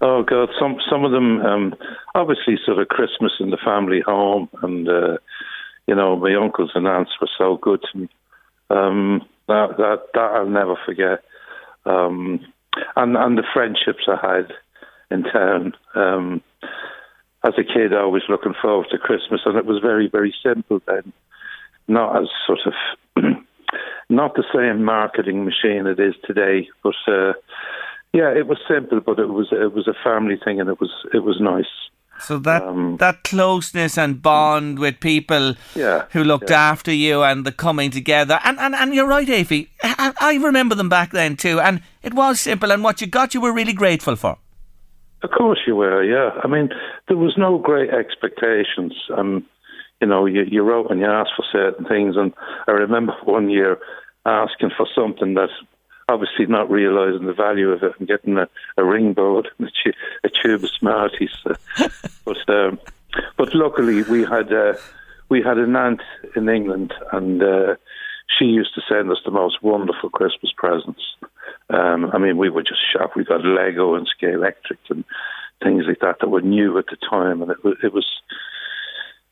Oh, God, some some of them, um, obviously sort of Christmas in the family home, and, uh, you know, my uncles and aunts were so good to me. Um, that, that, that I'll never forget. Um, and, and the friendships I had in town. Um, as a kid, I was looking forward to Christmas, and it was very, very simple then. Not as sort of, not the same marketing machine it is today, but uh, yeah, it was simple, but it was it was a family thing, and it was it was nice. So that um, that closeness and bond with people yeah, who looked yeah. after you and the coming together. And, and, and you're right, Aifí. I, I remember them back then too, and it was simple, and what you got you were really grateful for. Of course you were, yeah. I mean, there was no great expectations. Um, you know, you, you wrote and you asked for certain things, and I remember one year asking for something that, obviously not realising the value of it, and getting a, a ring board and a, tu- a tube of Smarties. but um, but luckily we had uh, we had an aunt in England, and uh, she used to send us the most wonderful Christmas presents. Um, I mean, we were just shocked. We got Lego and Scalextric and things like that that were new at the time, and it was it was,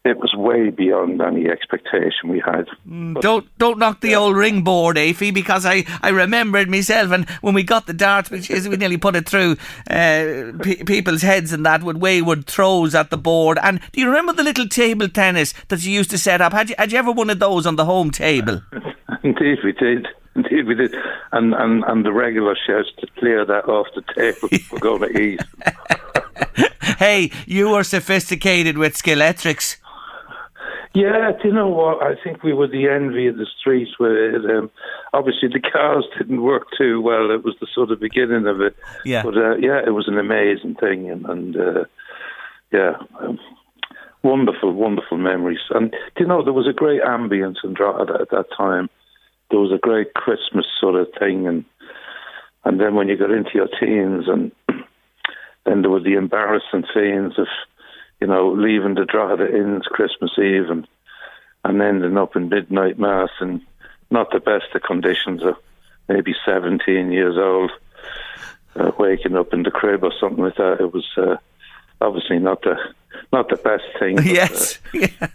it was way beyond any expectation we had. Mm, don't don't knock the yeah. old ring board, Aifí, because I, I remember it myself, and when we got the darts, which is we nearly put it through uh, pe- people's heads and that with wayward throws at the board. And do you remember the little table tennis that you used to set up? Had you, had you ever one of those on the home table? Indeed, we did. Indeed, we did. And, and, and the regular shouts to clear that off the table. We're going to eat. Hey, you were sophisticated with Scalextrics. Yeah, do you know what? I think we were the envy of the streets. Where it, um, obviously, the cars didn't work too well. It was the sort of beginning of it. Yeah. But, uh, yeah, it was an amazing thing. And, and uh, yeah, um, wonderful, wonderful memories. And, do you know, there was a great ambience in Drogheda at that time. There was a great Christmas sort of thing, and and then when you got into your teens, and then there were the embarrassing scenes of, you know, leaving the Drogheda Inns Christmas Eve and, and ending up in midnight mass and not the best of conditions, of maybe seventeen years old, uh, waking up in the crib or something like that. It was uh, obviously not the not the best thing. But, yes. Uh, yeah.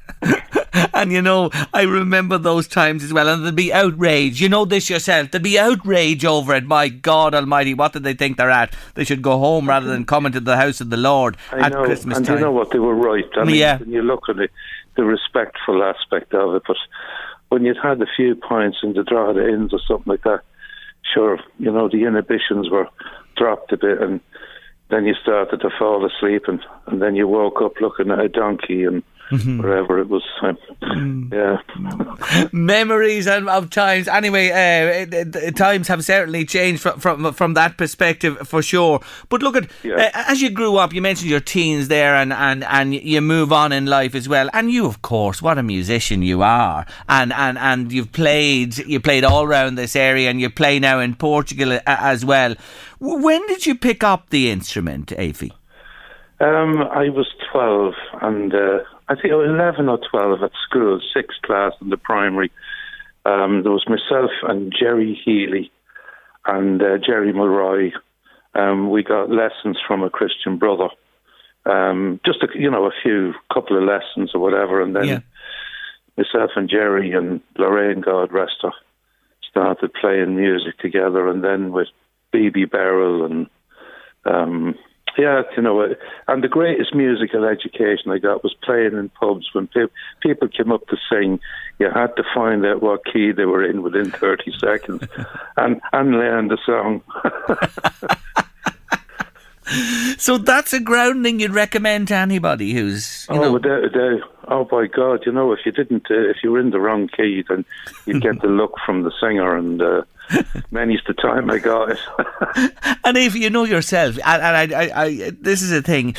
And, you know, I remember those times as well. And there'd be outrage. You know this yourself. There'd be outrage over it. My God almighty, what did they think they're at? They should go home rather than come into the house of the Lord I at know, Christmas and time. And you know what? They were right. I mean, yeah. When you look at it, the respectful aspect of it. But when you'd had a few pints in the Drogheda Inns or something like that, sure, you know, the inhibitions were dropped a bit. And then you started to fall asleep. And, and then you woke up looking at a donkey and... Mm-hmm. Wherever it was, um, mm. yeah. Memories and of times. Anyway, uh, it, it, times have certainly changed from, from from that perspective for sure. But look at yeah. uh, as you grew up, you mentioned your teens there, and, and, and you move on in life as well. And you, of course, what a musician you are, and and, and you've played you played all around this area, and you play now in Portugal as well. When did you pick up the instrument, Aifí? Um, I was twelve, and. Uh, I think eleven or twelve at school, sixth class in the primary. Um, there was myself and Jerry Healy and uh, Jerry Mulroy. Um, we got lessons from a Christian brother, um, just a, you know a few couple of lessons or whatever, and then yeah. myself and Jerry and Lorraine, God rest her, started playing music together, and then with B B Beryl and. Um, Yeah, you know, and the greatest musical education I got was playing in pubs. When pe- people came up to sing, you had to find out what key they were in within thirty seconds and, and learn the song. So that's a grounding you'd recommend to anybody who's... You oh, know. without a doubt. Oh, by God, you know, if you didn't, uh, if you were in the wrong key, then you'd get the look from the singer and... Uh, Many's the time I got it. And if you know yourself, and, and I, I, I, this is a thing,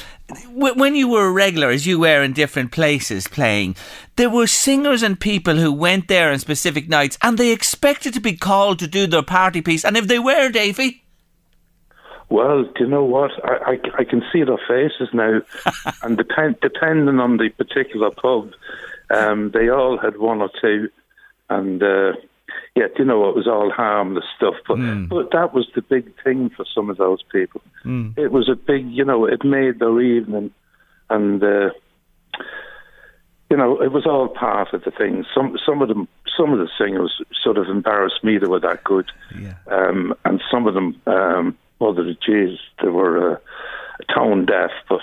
when you were a regular, as you were in different places playing, there were singers and people who went there on specific nights, and they expected to be called to do their party piece. And if they weren't, Aifí, well, do you know what? I, I, I can see their faces now, and depend, depending on the particular pub, um, they all had one or two, and. Uh, Yeah, you know, it was all harmless stuff, but mm. but that was the big thing for some of those people. Mm. It was a big, you know, it made their evening, and uh, you know, it was all part of the thing. Some some of them, some of the singers sort of embarrassed me; they were that good, yeah. um, and some of them, um, well, the geez, they were uh, tone deaf, but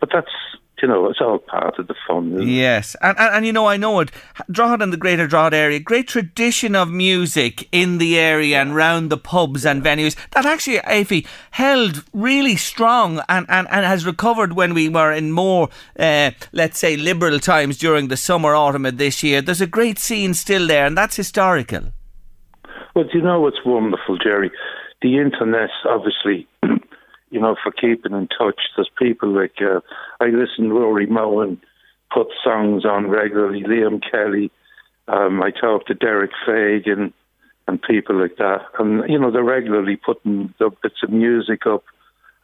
but that's. You know, it's all part of the fun. Yes, and, and and you know, I know it. Drogheda and the greater Drogheda area, great tradition of music in the area and round the pubs and venues that actually, Aifí, held really strong and, and, and has recovered when we were in more, uh, let's say, liberal times during the summer, autumn of this year. There's a great scene still there, and that's historical. Well, do you know what's wonderful, Jerry? The internet, obviously... You know, for keeping in touch. There's people like, uh, I listen to Rory Mowen put songs on regularly, Liam Kelly, um, I talk to Derek Fagan and people like that. And, you know, they're regularly putting the bits of music up.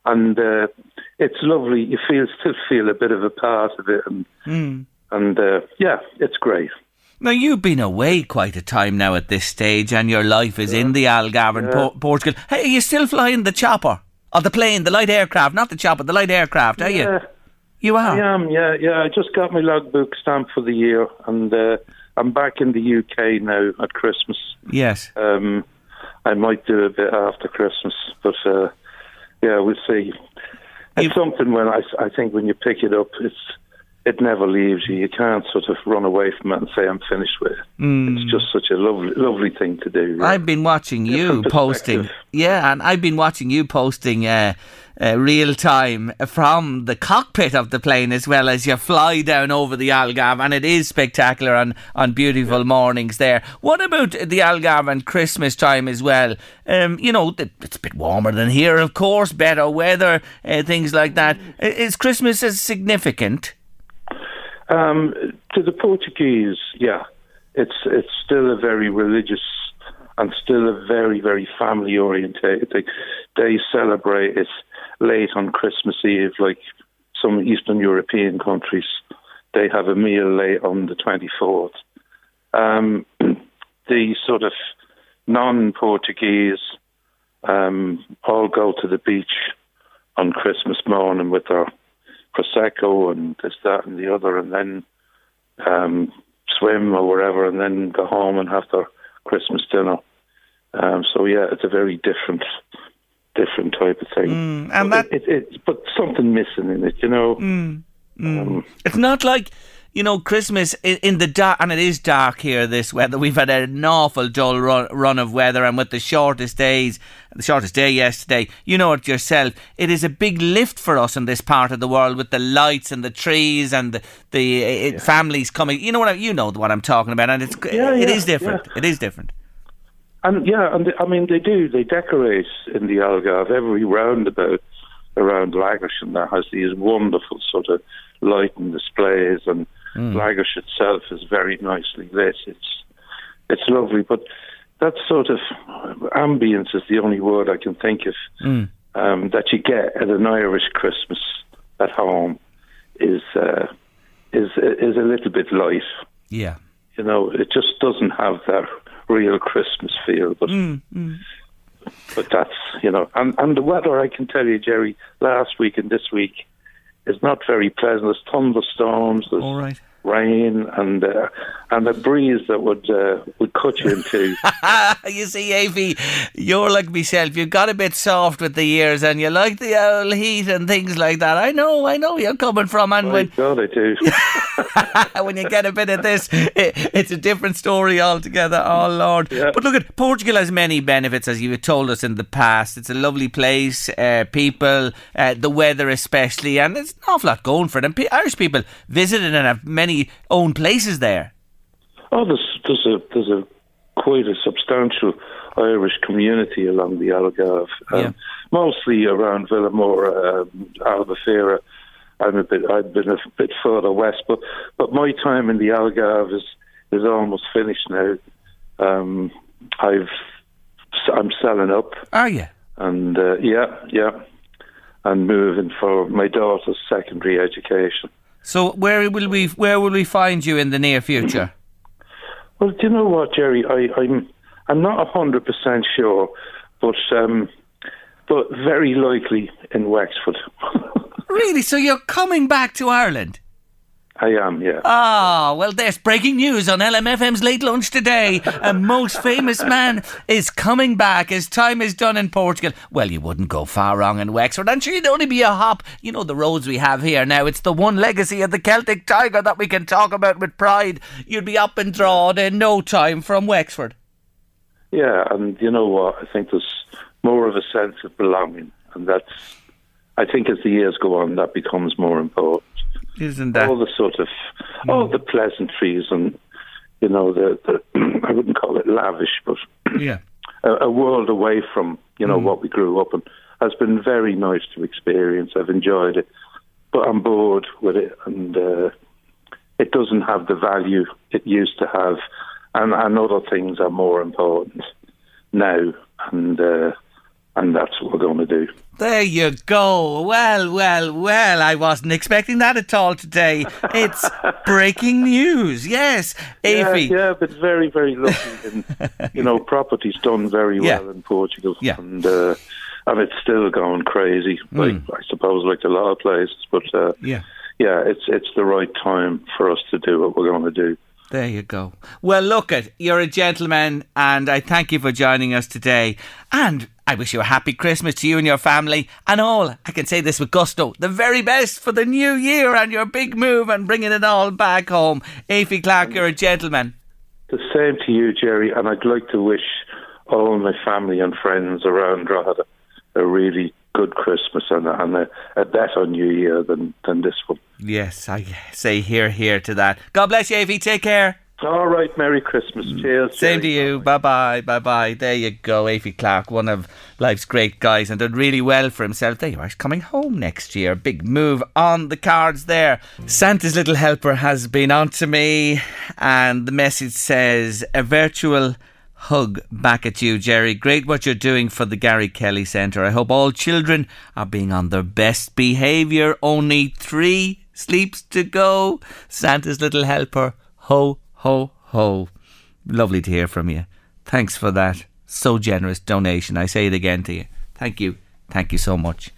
And uh, it's lovely. You feel still feel a bit of a part of it. And, mm. and uh, yeah, it's great. Now, you've been away quite a time now at this stage, and your life is yeah. in the Algarve in yeah. Por- Portugal. Hey, are you still flying the chopper? Oh, the plane, the light aircraft, not the chopper, the light aircraft, are yeah, you? You are? I am, yeah, yeah. I just got my logbook stamp for the year, and uh, I'm back in the U K now at Christmas. Yes. Um, I might do a bit after Christmas, but uh, yeah, we'll see. It's You've... something when I, I think when you pick it up, it's it never leaves you. You can't sort of run away from it and say, I'm finished with it. Mm. It's just such a lovely lovely thing to do. Right? I've been watching you posting. Yeah, and I've been watching you posting uh, uh, real time from the cockpit of the plane as well as you fly down over the Algarve, and it is spectacular on, on beautiful yeah. mornings there. What about the Algarve and Christmas time as well? Um, you know, it's a bit warmer than here, of course, better weather, uh, things like that. Is Christmas as significant? Um, to the Portuguese, yeah, it's it's still a very religious and still a very, very family-orientated thing. They celebrate it late on Christmas Eve, like some Eastern European countries. They have a meal late on the twenty-fourth, um, the sort of non-Portuguese um, all go to the beach on Christmas morning with their Prosecco and this, that and the other, and then um, swim or wherever, and then go home and have their Christmas dinner. Um, so, yeah, it's a very different different type of thing. Mm, and but, that... it, it, it, but something missing in it, you know. Mm, mm. Um, it's not like... You know, Christmas in the dark, and it is dark here this weather. We've had an awful dull run, run of weather, and with the shortest days, the shortest day yesterday, you know it yourself, it is a big lift for us in this part of the world with the lights and the trees and the, the it, yeah. families coming. You know what I, you know what I'm talking about, and it's yeah, it yeah, is different. Yeah. It is different. And yeah, and I mean they do. They decorate in the Algarve every roundabout around Lagos, and there has these wonderful sort of lighting displays and. Mm. Lagos itself is very nicely lit. It's it's lovely, but that sort of ambience is the only word I can think of mm. um, that you get at an Irish Christmas at home is uh, is is a little bit light. Yeah, you know, it just doesn't have that real Christmas feel. But mm. Mm. but that's you know, and and the weather I can tell you, Jerry, last week and this week. It's not very pleasant. There's thunderstorms, there's All right. rain, and uh, and a breeze that would uh, would cut you in two. You see, Aifí, you're like myself. You've got a bit soft with the ears, and you like the old heat and things like that. I know, I know where you're coming from. And oh when, God, I do. When you get a bit of this, it, it's a different story altogether. Oh, Lord. Yeah. But look, at Portugal has many benefits, as you've told us in the past. It's a lovely place, uh, people, uh, the weather especially, and it's an awful lot going for it. And P- Irish people visited and have many own places there. Oh, there's there's a there's a quite a substantial Irish community along the Algarve, um, yeah. mostly around Villamora, um, Albufeira, and a bit I've been a bit further west. But but my time in the Algarve is is almost finished now. Um, I've I'm selling up. Are you? And uh, yeah, yeah, and moving for my daughter's secondary education. So where will we where will we find you in the near future? Well, do you know what, Jerry? I, I'm I'm not a hundred percent sure, but um, but very likely in Wexford. Really? So you're coming back to Ireland? I am, yeah. Ah, oh, well, there's breaking news on L M F M's Late Lunch today. A most famous man is coming back. His time is done in Portugal. Well, you wouldn't go far wrong in Wexford. I'm sure you'd only be a hop. You know the roads we have here now. It's the one legacy of the Celtic Tiger that we can talk about with pride. You'd be up and drawn in no time from Wexford. Yeah, and you know what? I think there's more of a sense of belonging. And that's, I think as the years go on, that becomes more important. Isn't that all the sort of mm. all the pleasantries and you know the, the I wouldn't call it lavish, but yeah, a, a world away from you know mm. what we grew up in has been very nice to experience. I've enjoyed it, but I'm bored with it, and uh, it doesn't have the value it used to have, and, and other things are more important now, and uh, and that's what we're going to do. There you go. Well, well, well, I wasn't expecting that at all today. It's breaking news. Yes, Aifí. Yeah, yeah, but very, very lovely. And, you know, property's done very yeah. well in Portugal. Yeah. And, uh, and it's still going crazy, like, mm. I suppose, like a lot of places. But, uh, yeah, yeah, it's it's the right time for us to do what we're going to do. There you go. Well, look, it, you're a gentleman, and I thank you for joining us today. And I wish you a happy Christmas to you and your family and all. I can say this with gusto. The very best for the new year and your big move and bringing it all back home. Aifí Clark, you're a gentleman. The same to you, Jerry. And I'd like to wish all my family and friends around Drogheda a really good Christmas and a, and a, a better new year than, than this one. Yes, I say hear, hear to that. God bless you, Aifí. Take care. All right, Merry Christmas. Cheers. Same Jerry. To you. Bye-bye, bye-bye. There you go, Aifí Clark, one of life's great guys and done really well for himself. There you are, he's coming home next year. Big move on the cards there. Santa's Little Helper has been on to me, and the message says, a virtual hug back at you, Jerry. Great what you're doing for the Gary Kelly Centre. I hope all children are being on their best behaviour. Only three sleeps to go. Santa's Little Helper, ho, ho, ho. lovely to hear from you. Thanks for that. So generous donation. I say it again to you. Thank you. Thank you so much.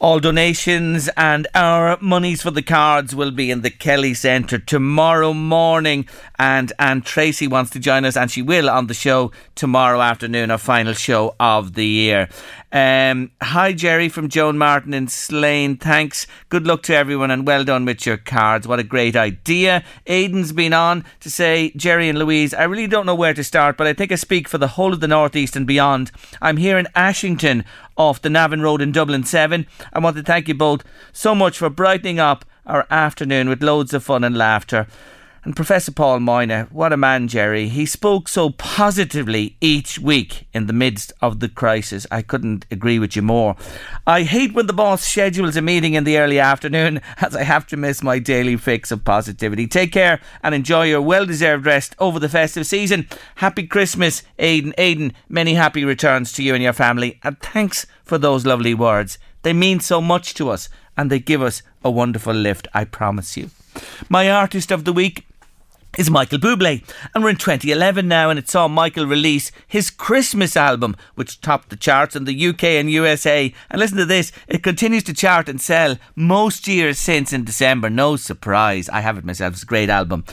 All donations and our monies for the cards will be in the Kelly Centre tomorrow morning. And Anne Tracy wants to join us, and she will on the show tomorrow afternoon, our final show of the year. Um, hi, Jerry from Joan Martin in Slane. Thanks. Good luck to everyone and well done with your cards. What a great idea. Aidan's been on to say, Jerry and Louise, I really don't know where to start, but I think I speak for the whole of the North East and beyond. I'm here in Ashington off the Navan Road in Dublin seven. I want to thank you both so much for brightening up our afternoon with loads of fun and laughter. And Professor Paul Moyna, what a man, Jerry. He spoke so positively each week in the midst of the crisis. I couldn't agree with you more. I hate when the boss schedules a meeting in the early afternoon, as I have to miss my daily fix of positivity. Take care and enjoy your well-deserved rest over the festive season. Happy Christmas, Aidan. Aidan, many happy returns to you and your family. And thanks for those lovely words. They mean so much to us and they give us a wonderful lift, I promise you. My artist of the week is Michael Bublé, and we're in twenty eleven now, and it saw Michael release his Christmas album, which topped the charts in the U K and U S A, and listen to this, it continues to chart and sell most years since in December. No surprise, I have it myself, it's a great album.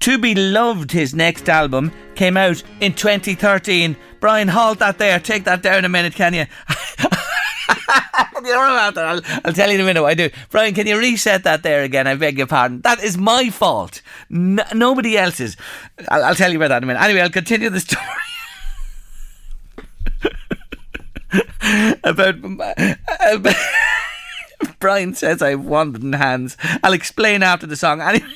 To Be Loved, his next album, came out in twenty thirteen. Brian, halt that there, take that down a minute, can you? I'll, I'll tell you in a minute what I do. Brian, can you reset that there again? I beg your pardon. That is my fault. N- nobody else's. I'll, I'll tell you about that in a minute. Anyway, I'll continue the story about, about Brian says I've wandering hands. I'll explain after the song. Anyway.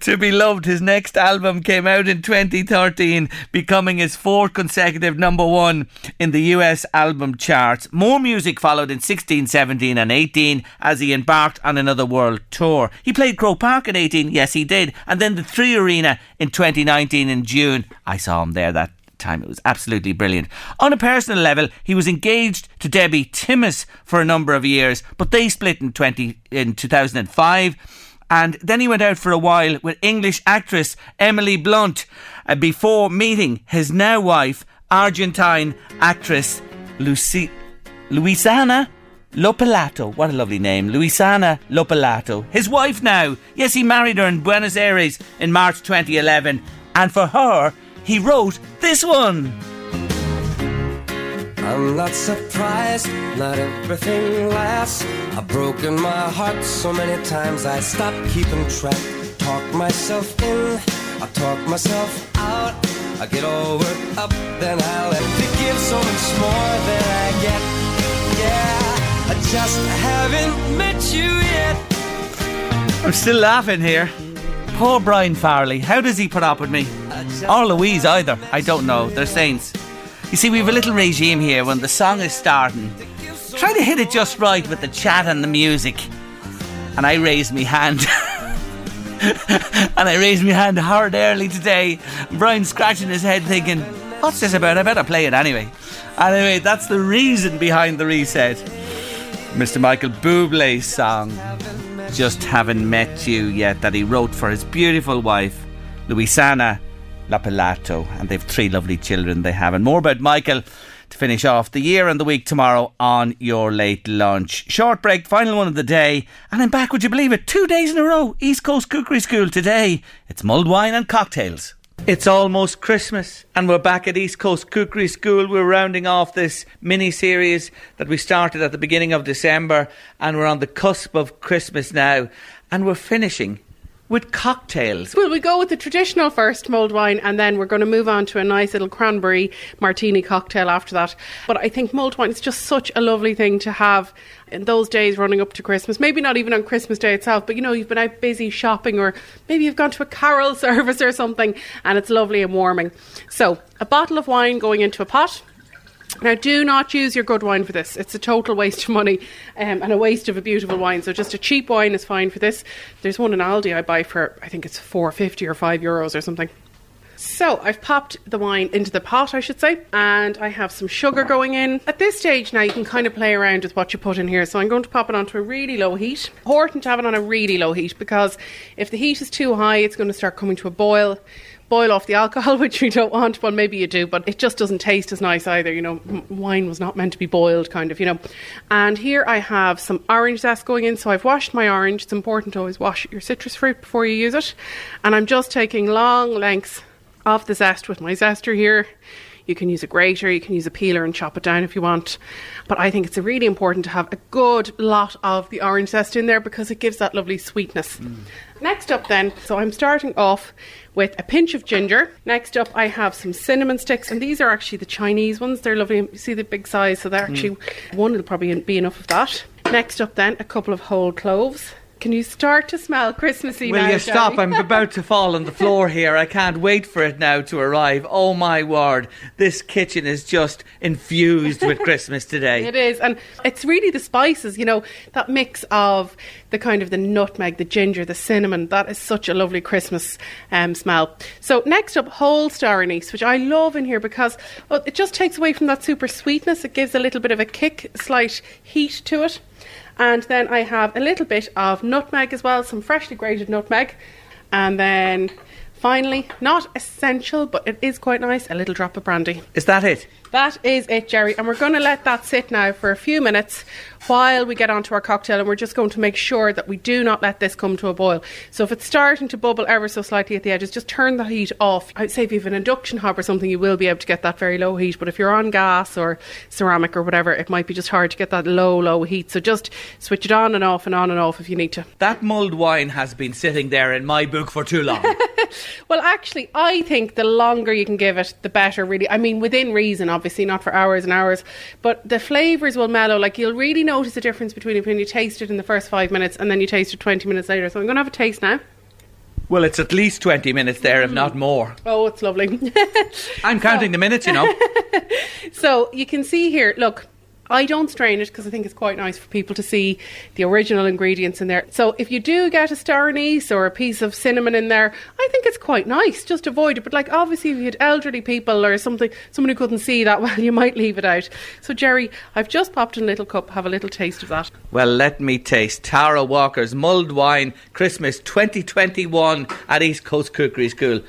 To Be Loved, his next album, came out in twenty thirteen, becoming his fourth consecutive number one in the U S album charts. More music followed in sixteen, seventeen and eighteen as he embarked on another world tour. He played Croke Park in eighteen, yes he did, and then the Three Arena in twenty nineteen in June. I saw him there that time. It was absolutely brilliant. On a personal level, he was engaged to Debbie Timmis for a number of years, but they split in twenty in two thousand five. And then he went out for a while with English actress Emily Blunt uh, before meeting his now wife, Argentine actress Lucy, Luisana Lopilato. What a lovely name, Luisana Lopilato. His wife now. Yes, he married her in Buenos Aires in March twenty eleven. And for her, he wrote this one. I'm not surprised, not everything lasts. I've broken my heart so many times I stopped keeping track. Talk myself in, I talk myself out. I get all worked up, then I let to give so much more than I get. Yeah, I just haven't met you yet. I'm still laughing here. Poor Brian Farley, how does he put up with me? Or Louise either, I don't know, they're saints. You see, we have a little regime here when the song is starting. Try to hit it just right with the chat and the music. And I raised me hand. and I raised me hand hard early today. Brian's scratching his head thinking, what's this about? I better play it anyway. Anyway, that's the reason behind the reset. Mister Michael Bublé's song, Just Haven't Met You Yet, that he wrote for his beautiful wife, Luisana Lopilato, and they've three lovely children they have, and more about Michael to finish off the year and the week tomorrow on Your Late Lunch. Short break, final one of the day, and I'm back, would you believe it, two days in a row. East Coast Cookery School today. It's mulled wine and cocktails. It's almost Christmas and we're back at East Coast Cookery School. We're rounding off this mini-series that we started at the beginning of December, and we're on the cusp of Christmas now, and we're finishing with cocktails. Well, we go with the traditional first, mulled wine, and then we're going to move on to a nice little cranberry martini cocktail after that. But I think mulled wine is just such a lovely thing to have in those days running up to Christmas. Maybe not even on Christmas Day itself, but you know, you've been out busy shopping, or maybe you've gone to a carol service or something, and it's lovely and warming. So a bottle of wine going into a pot. Now, do not use your good wine for this. It's a total waste of money um, and a waste of a beautiful wine. So just a cheap wine is fine for this. There's one in Aldi I buy for, I think it's four fifty or five euros or something. So I've popped the wine into the pot, I should say, and I have some sugar going in. At this stage now you can kind of play around with what you put in here. So I'm going to pop it onto a really low heat. Important to have it on a really low heat, because if the heat is too high it's going to start coming to a boil. Boil off the alcohol, which you don't want, but well, maybe you do, but it just doesn't taste as nice either, you know. Wine was not meant to be boiled, kind of, you know. And here I have some orange zest going in, so I've washed my orange. It's important to always wash your citrus fruit before you use it. And I'm just taking long lengths of the zest with my zester here. You can use a grater, you can use a peeler and chop it down if you want. But I think it's really important to have a good lot of the orange zest in there because it gives that lovely sweetness. Mm. Next up then, so I'm starting off with a pinch of ginger. Next up I have some cinnamon sticks, and these are actually the Chinese ones. They're lovely. You see the big size, so they're actually, mm. one will probably be enough of that. Next up then, a couple of whole cloves. Can you start to smell Christmassy now? Will you stop? I'm about to fall on the floor here. I can't wait for it now to arrive. Oh my word, this kitchen is just infused with Christmas today. It is, and it's really the spices, you know, that mix of the kind of the nutmeg, the ginger, the cinnamon. That is such a lovely Christmas um, smell. So next up, whole star anise, which I love in here because well, it just takes away from that super sweetness. It gives a little bit of a kick, slight heat to it. And then I have a little bit of nutmeg as well, some freshly grated nutmeg. And then finally, not essential, but it is quite nice, a little drop of brandy. Is that it? That is it, Jerry. And we're going to let that sit now for a few minutes while we get onto our cocktail. And we're just going to make sure that we do not let this come to a boil. So if it's starting to bubble ever so slightly at the edges, just turn the heat off. I'd say if you have an induction hob or something, you will be able to get that very low heat. But if you're on gas or ceramic or whatever, it might be just hard to get that low, low heat. So just switch it on and off and on and off if you need to. That mulled wine has been sitting there in my book for too long. Well, actually, I think the longer you can give it, the better, really. I mean, within reason, obviously. Obviously not for hours and hours, but the flavours will mellow. Like, you'll really notice the difference between it when you taste it in the first five minutes and then you taste it twenty minutes later. So I'm going to have a taste now. Well, it's at least twenty minutes there, if not more. Oh, it's lovely. I'm counting so. The minutes, you know. So you can see here, look, I don't strain it because I think it's quite nice for people to see the original ingredients in there. So if you do get a star anise or a piece of cinnamon in there, I think it's quite nice. Just avoid it. But like, obviously, if you had elderly people or something, someone who couldn't see that well, you might leave it out. So, Jerry, I've just popped in a little cup. Have a little taste of that. Well, let me taste Tara Walker's mulled wine Christmas twenty twenty-one at East Coast Cookery School.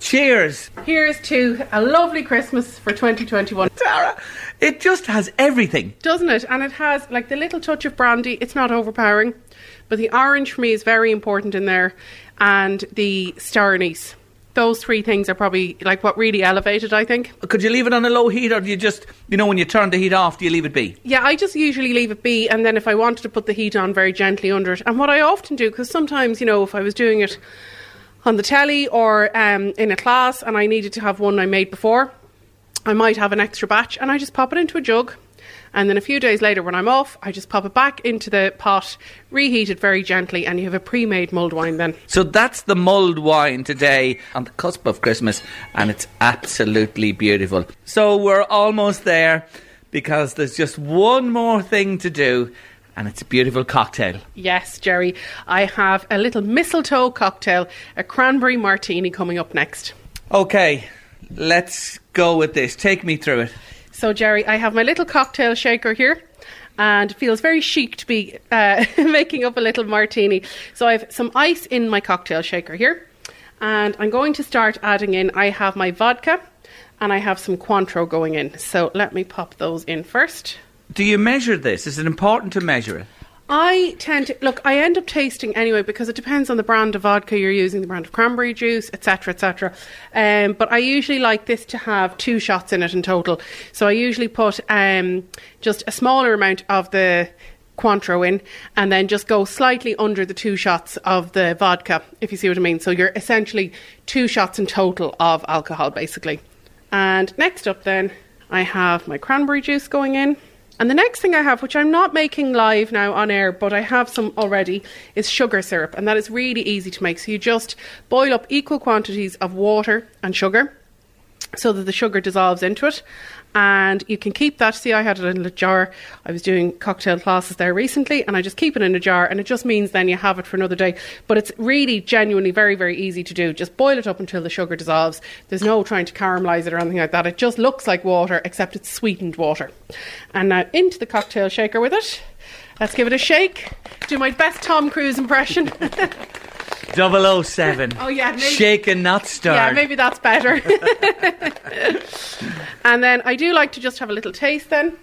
Cheers. Here's to a lovely Christmas for twenty twenty-one. Tara, it just has everything. Doesn't it? And it has, like, the little touch of brandy. It's not overpowering. But the orange, for me, is very important in there. And the star anise. Those three things are probably, like, what really elevated, I think. Could you leave it on a low heat, or do you just, you know, when you turn the heat off, do you leave it be? Yeah, I just usually leave it be, and then if I wanted to put the heat on very gently under it. And what I often do, because sometimes, you know, if I was doing it on the telly or um, in a class and I needed to have one I made before, I might have an extra batch and I just pop it into a jug, and then a few days later when I'm off I just pop it back into the pot, reheat it very gently, and you have a pre-made mulled wine then. So that's the mulled wine today on the cusp of Christmas, and it's absolutely beautiful. So we're almost there, because there's just one more thing to do. And it's a beautiful cocktail. Yes, Jerry. I have a little mistletoe cocktail, a cranberry martini coming up next. OK, let's go with this. Take me through it. So, Jerry, I have my little cocktail shaker here. And it feels very chic to be uh, making up a little martini. So I have some ice in my cocktail shaker here. And I'm going to start adding in, I have my vodka and I have some Cointreau going in. So let me pop those in first. Do you measure this? Is it important to measure it? I tend to... Look, I end up tasting anyway, because it depends on the brand of vodka you're using, the brand of cranberry juice, et cetera, et cetera. Um, but I usually like this to have two shots in it in total. So I usually put um, just a smaller amount of the Cointreau in, and then just go slightly under the two shots of the vodka, if you see what I mean. So you're essentially two shots in total of alcohol, basically. And next up then, I have my cranberry juice going in. And the next thing I have, which I'm not making live now on air, but I have some already, is sugar syrup. And that is really easy to make. So you just boil up equal quantities of water and sugar so that the sugar dissolves into it. and you can keep that. See, I had it in a jar. I was doing cocktail classes there recently, and I just keep it in a jar, and it just means then you have it for another day. But it's really genuinely very, very easy to do. Just boil it up until the sugar dissolves. There's no trying to caramelise it or anything like that. It just looks like water, except it's sweetened water. And now into the cocktail shaker with it. Let's give it a shake. Do my best Tom Cruise impression. double oh seven. Oh, yeah. Maybe. Shaken, not stirred. Yeah, maybe that's better. And then I do like to just have a little taste then.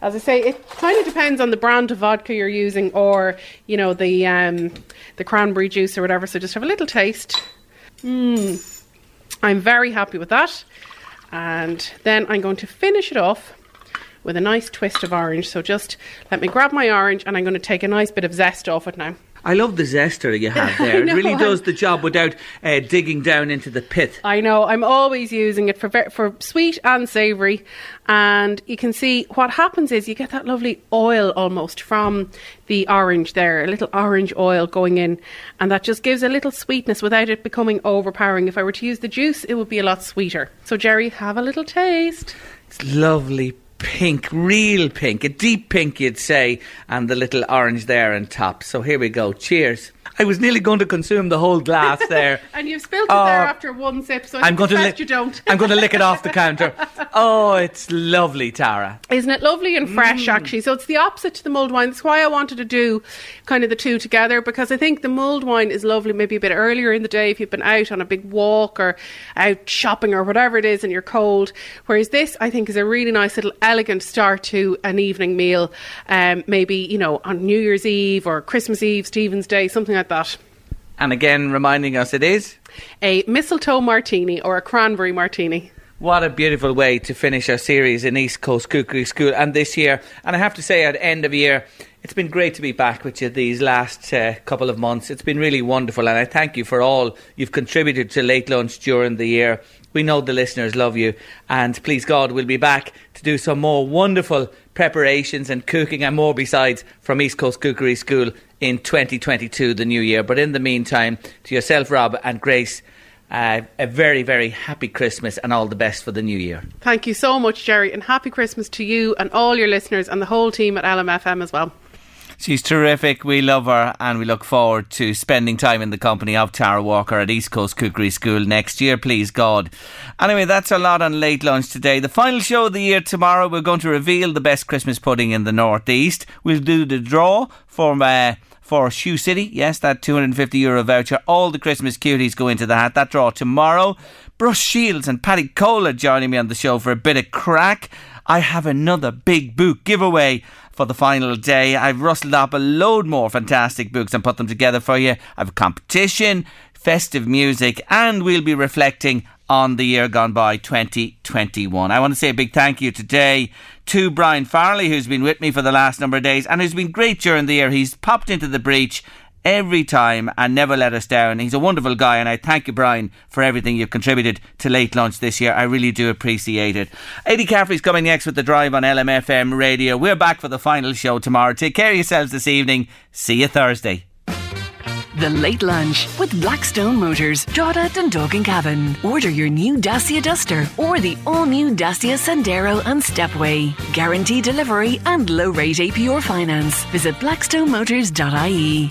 As I say, it kind of depends on the brand of vodka you're using or, you know, the um, the cranberry juice or whatever. So just have a little taste. Mmm. I'm very happy with that. And then I'm going to finish it off with a nice twist of orange. So just let me grab my orange, and I'm going to take a nice bit of zest off it now. I love the zester you have there. It know, really does I'm, the job without uh, digging down into the pith. I know. I'm always using it for for sweet and savoury. And you can see what happens is you get that lovely oil almost from the orange there, a little orange oil going in. And that just gives a little sweetness without it becoming overpowering. If I were to use the juice, it would be a lot sweeter. So, Jerry, have a little taste. It's lovely. Pink, real pink, a deep pink you'd say, and the little orange there on top. So here we go, cheers. I was nearly going to consume the whole glass there. And you've spilled it oh, there after one sip, so I I'm going to li- you don't. I'm going to lick it off the counter. Oh, it's lovely, Tara. Isn't it lovely and fresh, mm. actually? So it's the opposite to the mulled wine. That's why I wanted to do kind of the two together, because I think the mulled wine is lovely maybe a bit earlier in the day if you've been out on a big walk or out shopping or whatever it is and you're cold. Whereas this, I think, is a really nice little elegant start to an evening meal. Um, maybe, you know, on New Year's Eve or Christmas Eve, Stephen's Day, something like that. And again, reminding us it is a mistletoe martini or a cranberry martini. What a beautiful way to finish our series in East Coast Cookery School and this year. And I have to say, at end of year, it's been great to be back with you these last uh, couple of months. It's been really wonderful, and I thank you for all you've contributed to Late Lunch during the year. We know the listeners love you, and please God, we'll be back to do some more wonderful preparations and cooking and more besides from East Coast Cookery School in twenty twenty-two, the new year. But in the meantime, to yourself, Rob and Grace, Uh, a very, very happy Christmas and all the best for the new year. Thank you so much, Jerry, and happy Christmas to you and all your listeners and the whole team at L M F M as well. She's terrific. We love her, and we look forward to spending time in the company of Tara Walker at East Coast Cookery School next year, please God. Anyway, that's a lot on Late Lunch today. The final show of the year tomorrow, we're going to reveal the best Christmas pudding in the North East. We'll do the draw for... Uh, for Shoe City, yes, that two hundred fifty euro voucher. All the Christmas cuties go into the hat. That draw tomorrow. Bruce Shields and Paddy Cole are joining me on the show for a bit of crack. I have another big book giveaway for the final day. I've rustled up a load more fantastic books and put them together for you. I have a competition, festive music, and we'll be reflecting on the year gone by, twenty twenty-one. I want to say a big thank you today to Brian Farley, who's been with me for the last number of days and who's been great during the year. He's popped into the breach every time and never let us down. He's a wonderful guy, and I thank you, Brian, for everything you've contributed to Late Lunch this year. I really do appreciate it. Eddie Caffrey's coming next with The Drive on L M F M Radio. We're back for the final show tomorrow. Take care of yourselves this evening. See you Thursday. The Late Lunch with Blackstone Motors, Drogheda, Dundalk and Cavan. Order your new Dacia Duster or the all-new Dacia Sandero and Stepway. Guarantee delivery and low-rate A P R finance. Visit Blackstone Motors dot I E.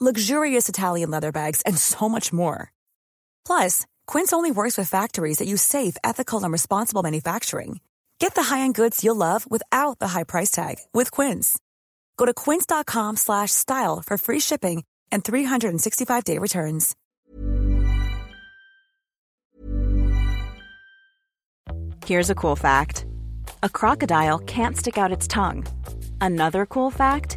luxurious Italian leather bags, and so much more. Plus, Quince only works with factories that use safe, ethical, and responsible manufacturing. Get the high-end goods you'll love without the high price tag with Quince. Go to quince.com slash style for free shipping and three sixty-five day returns. Here's a cool fact. A crocodile can't stick out its tongue. Another cool fact,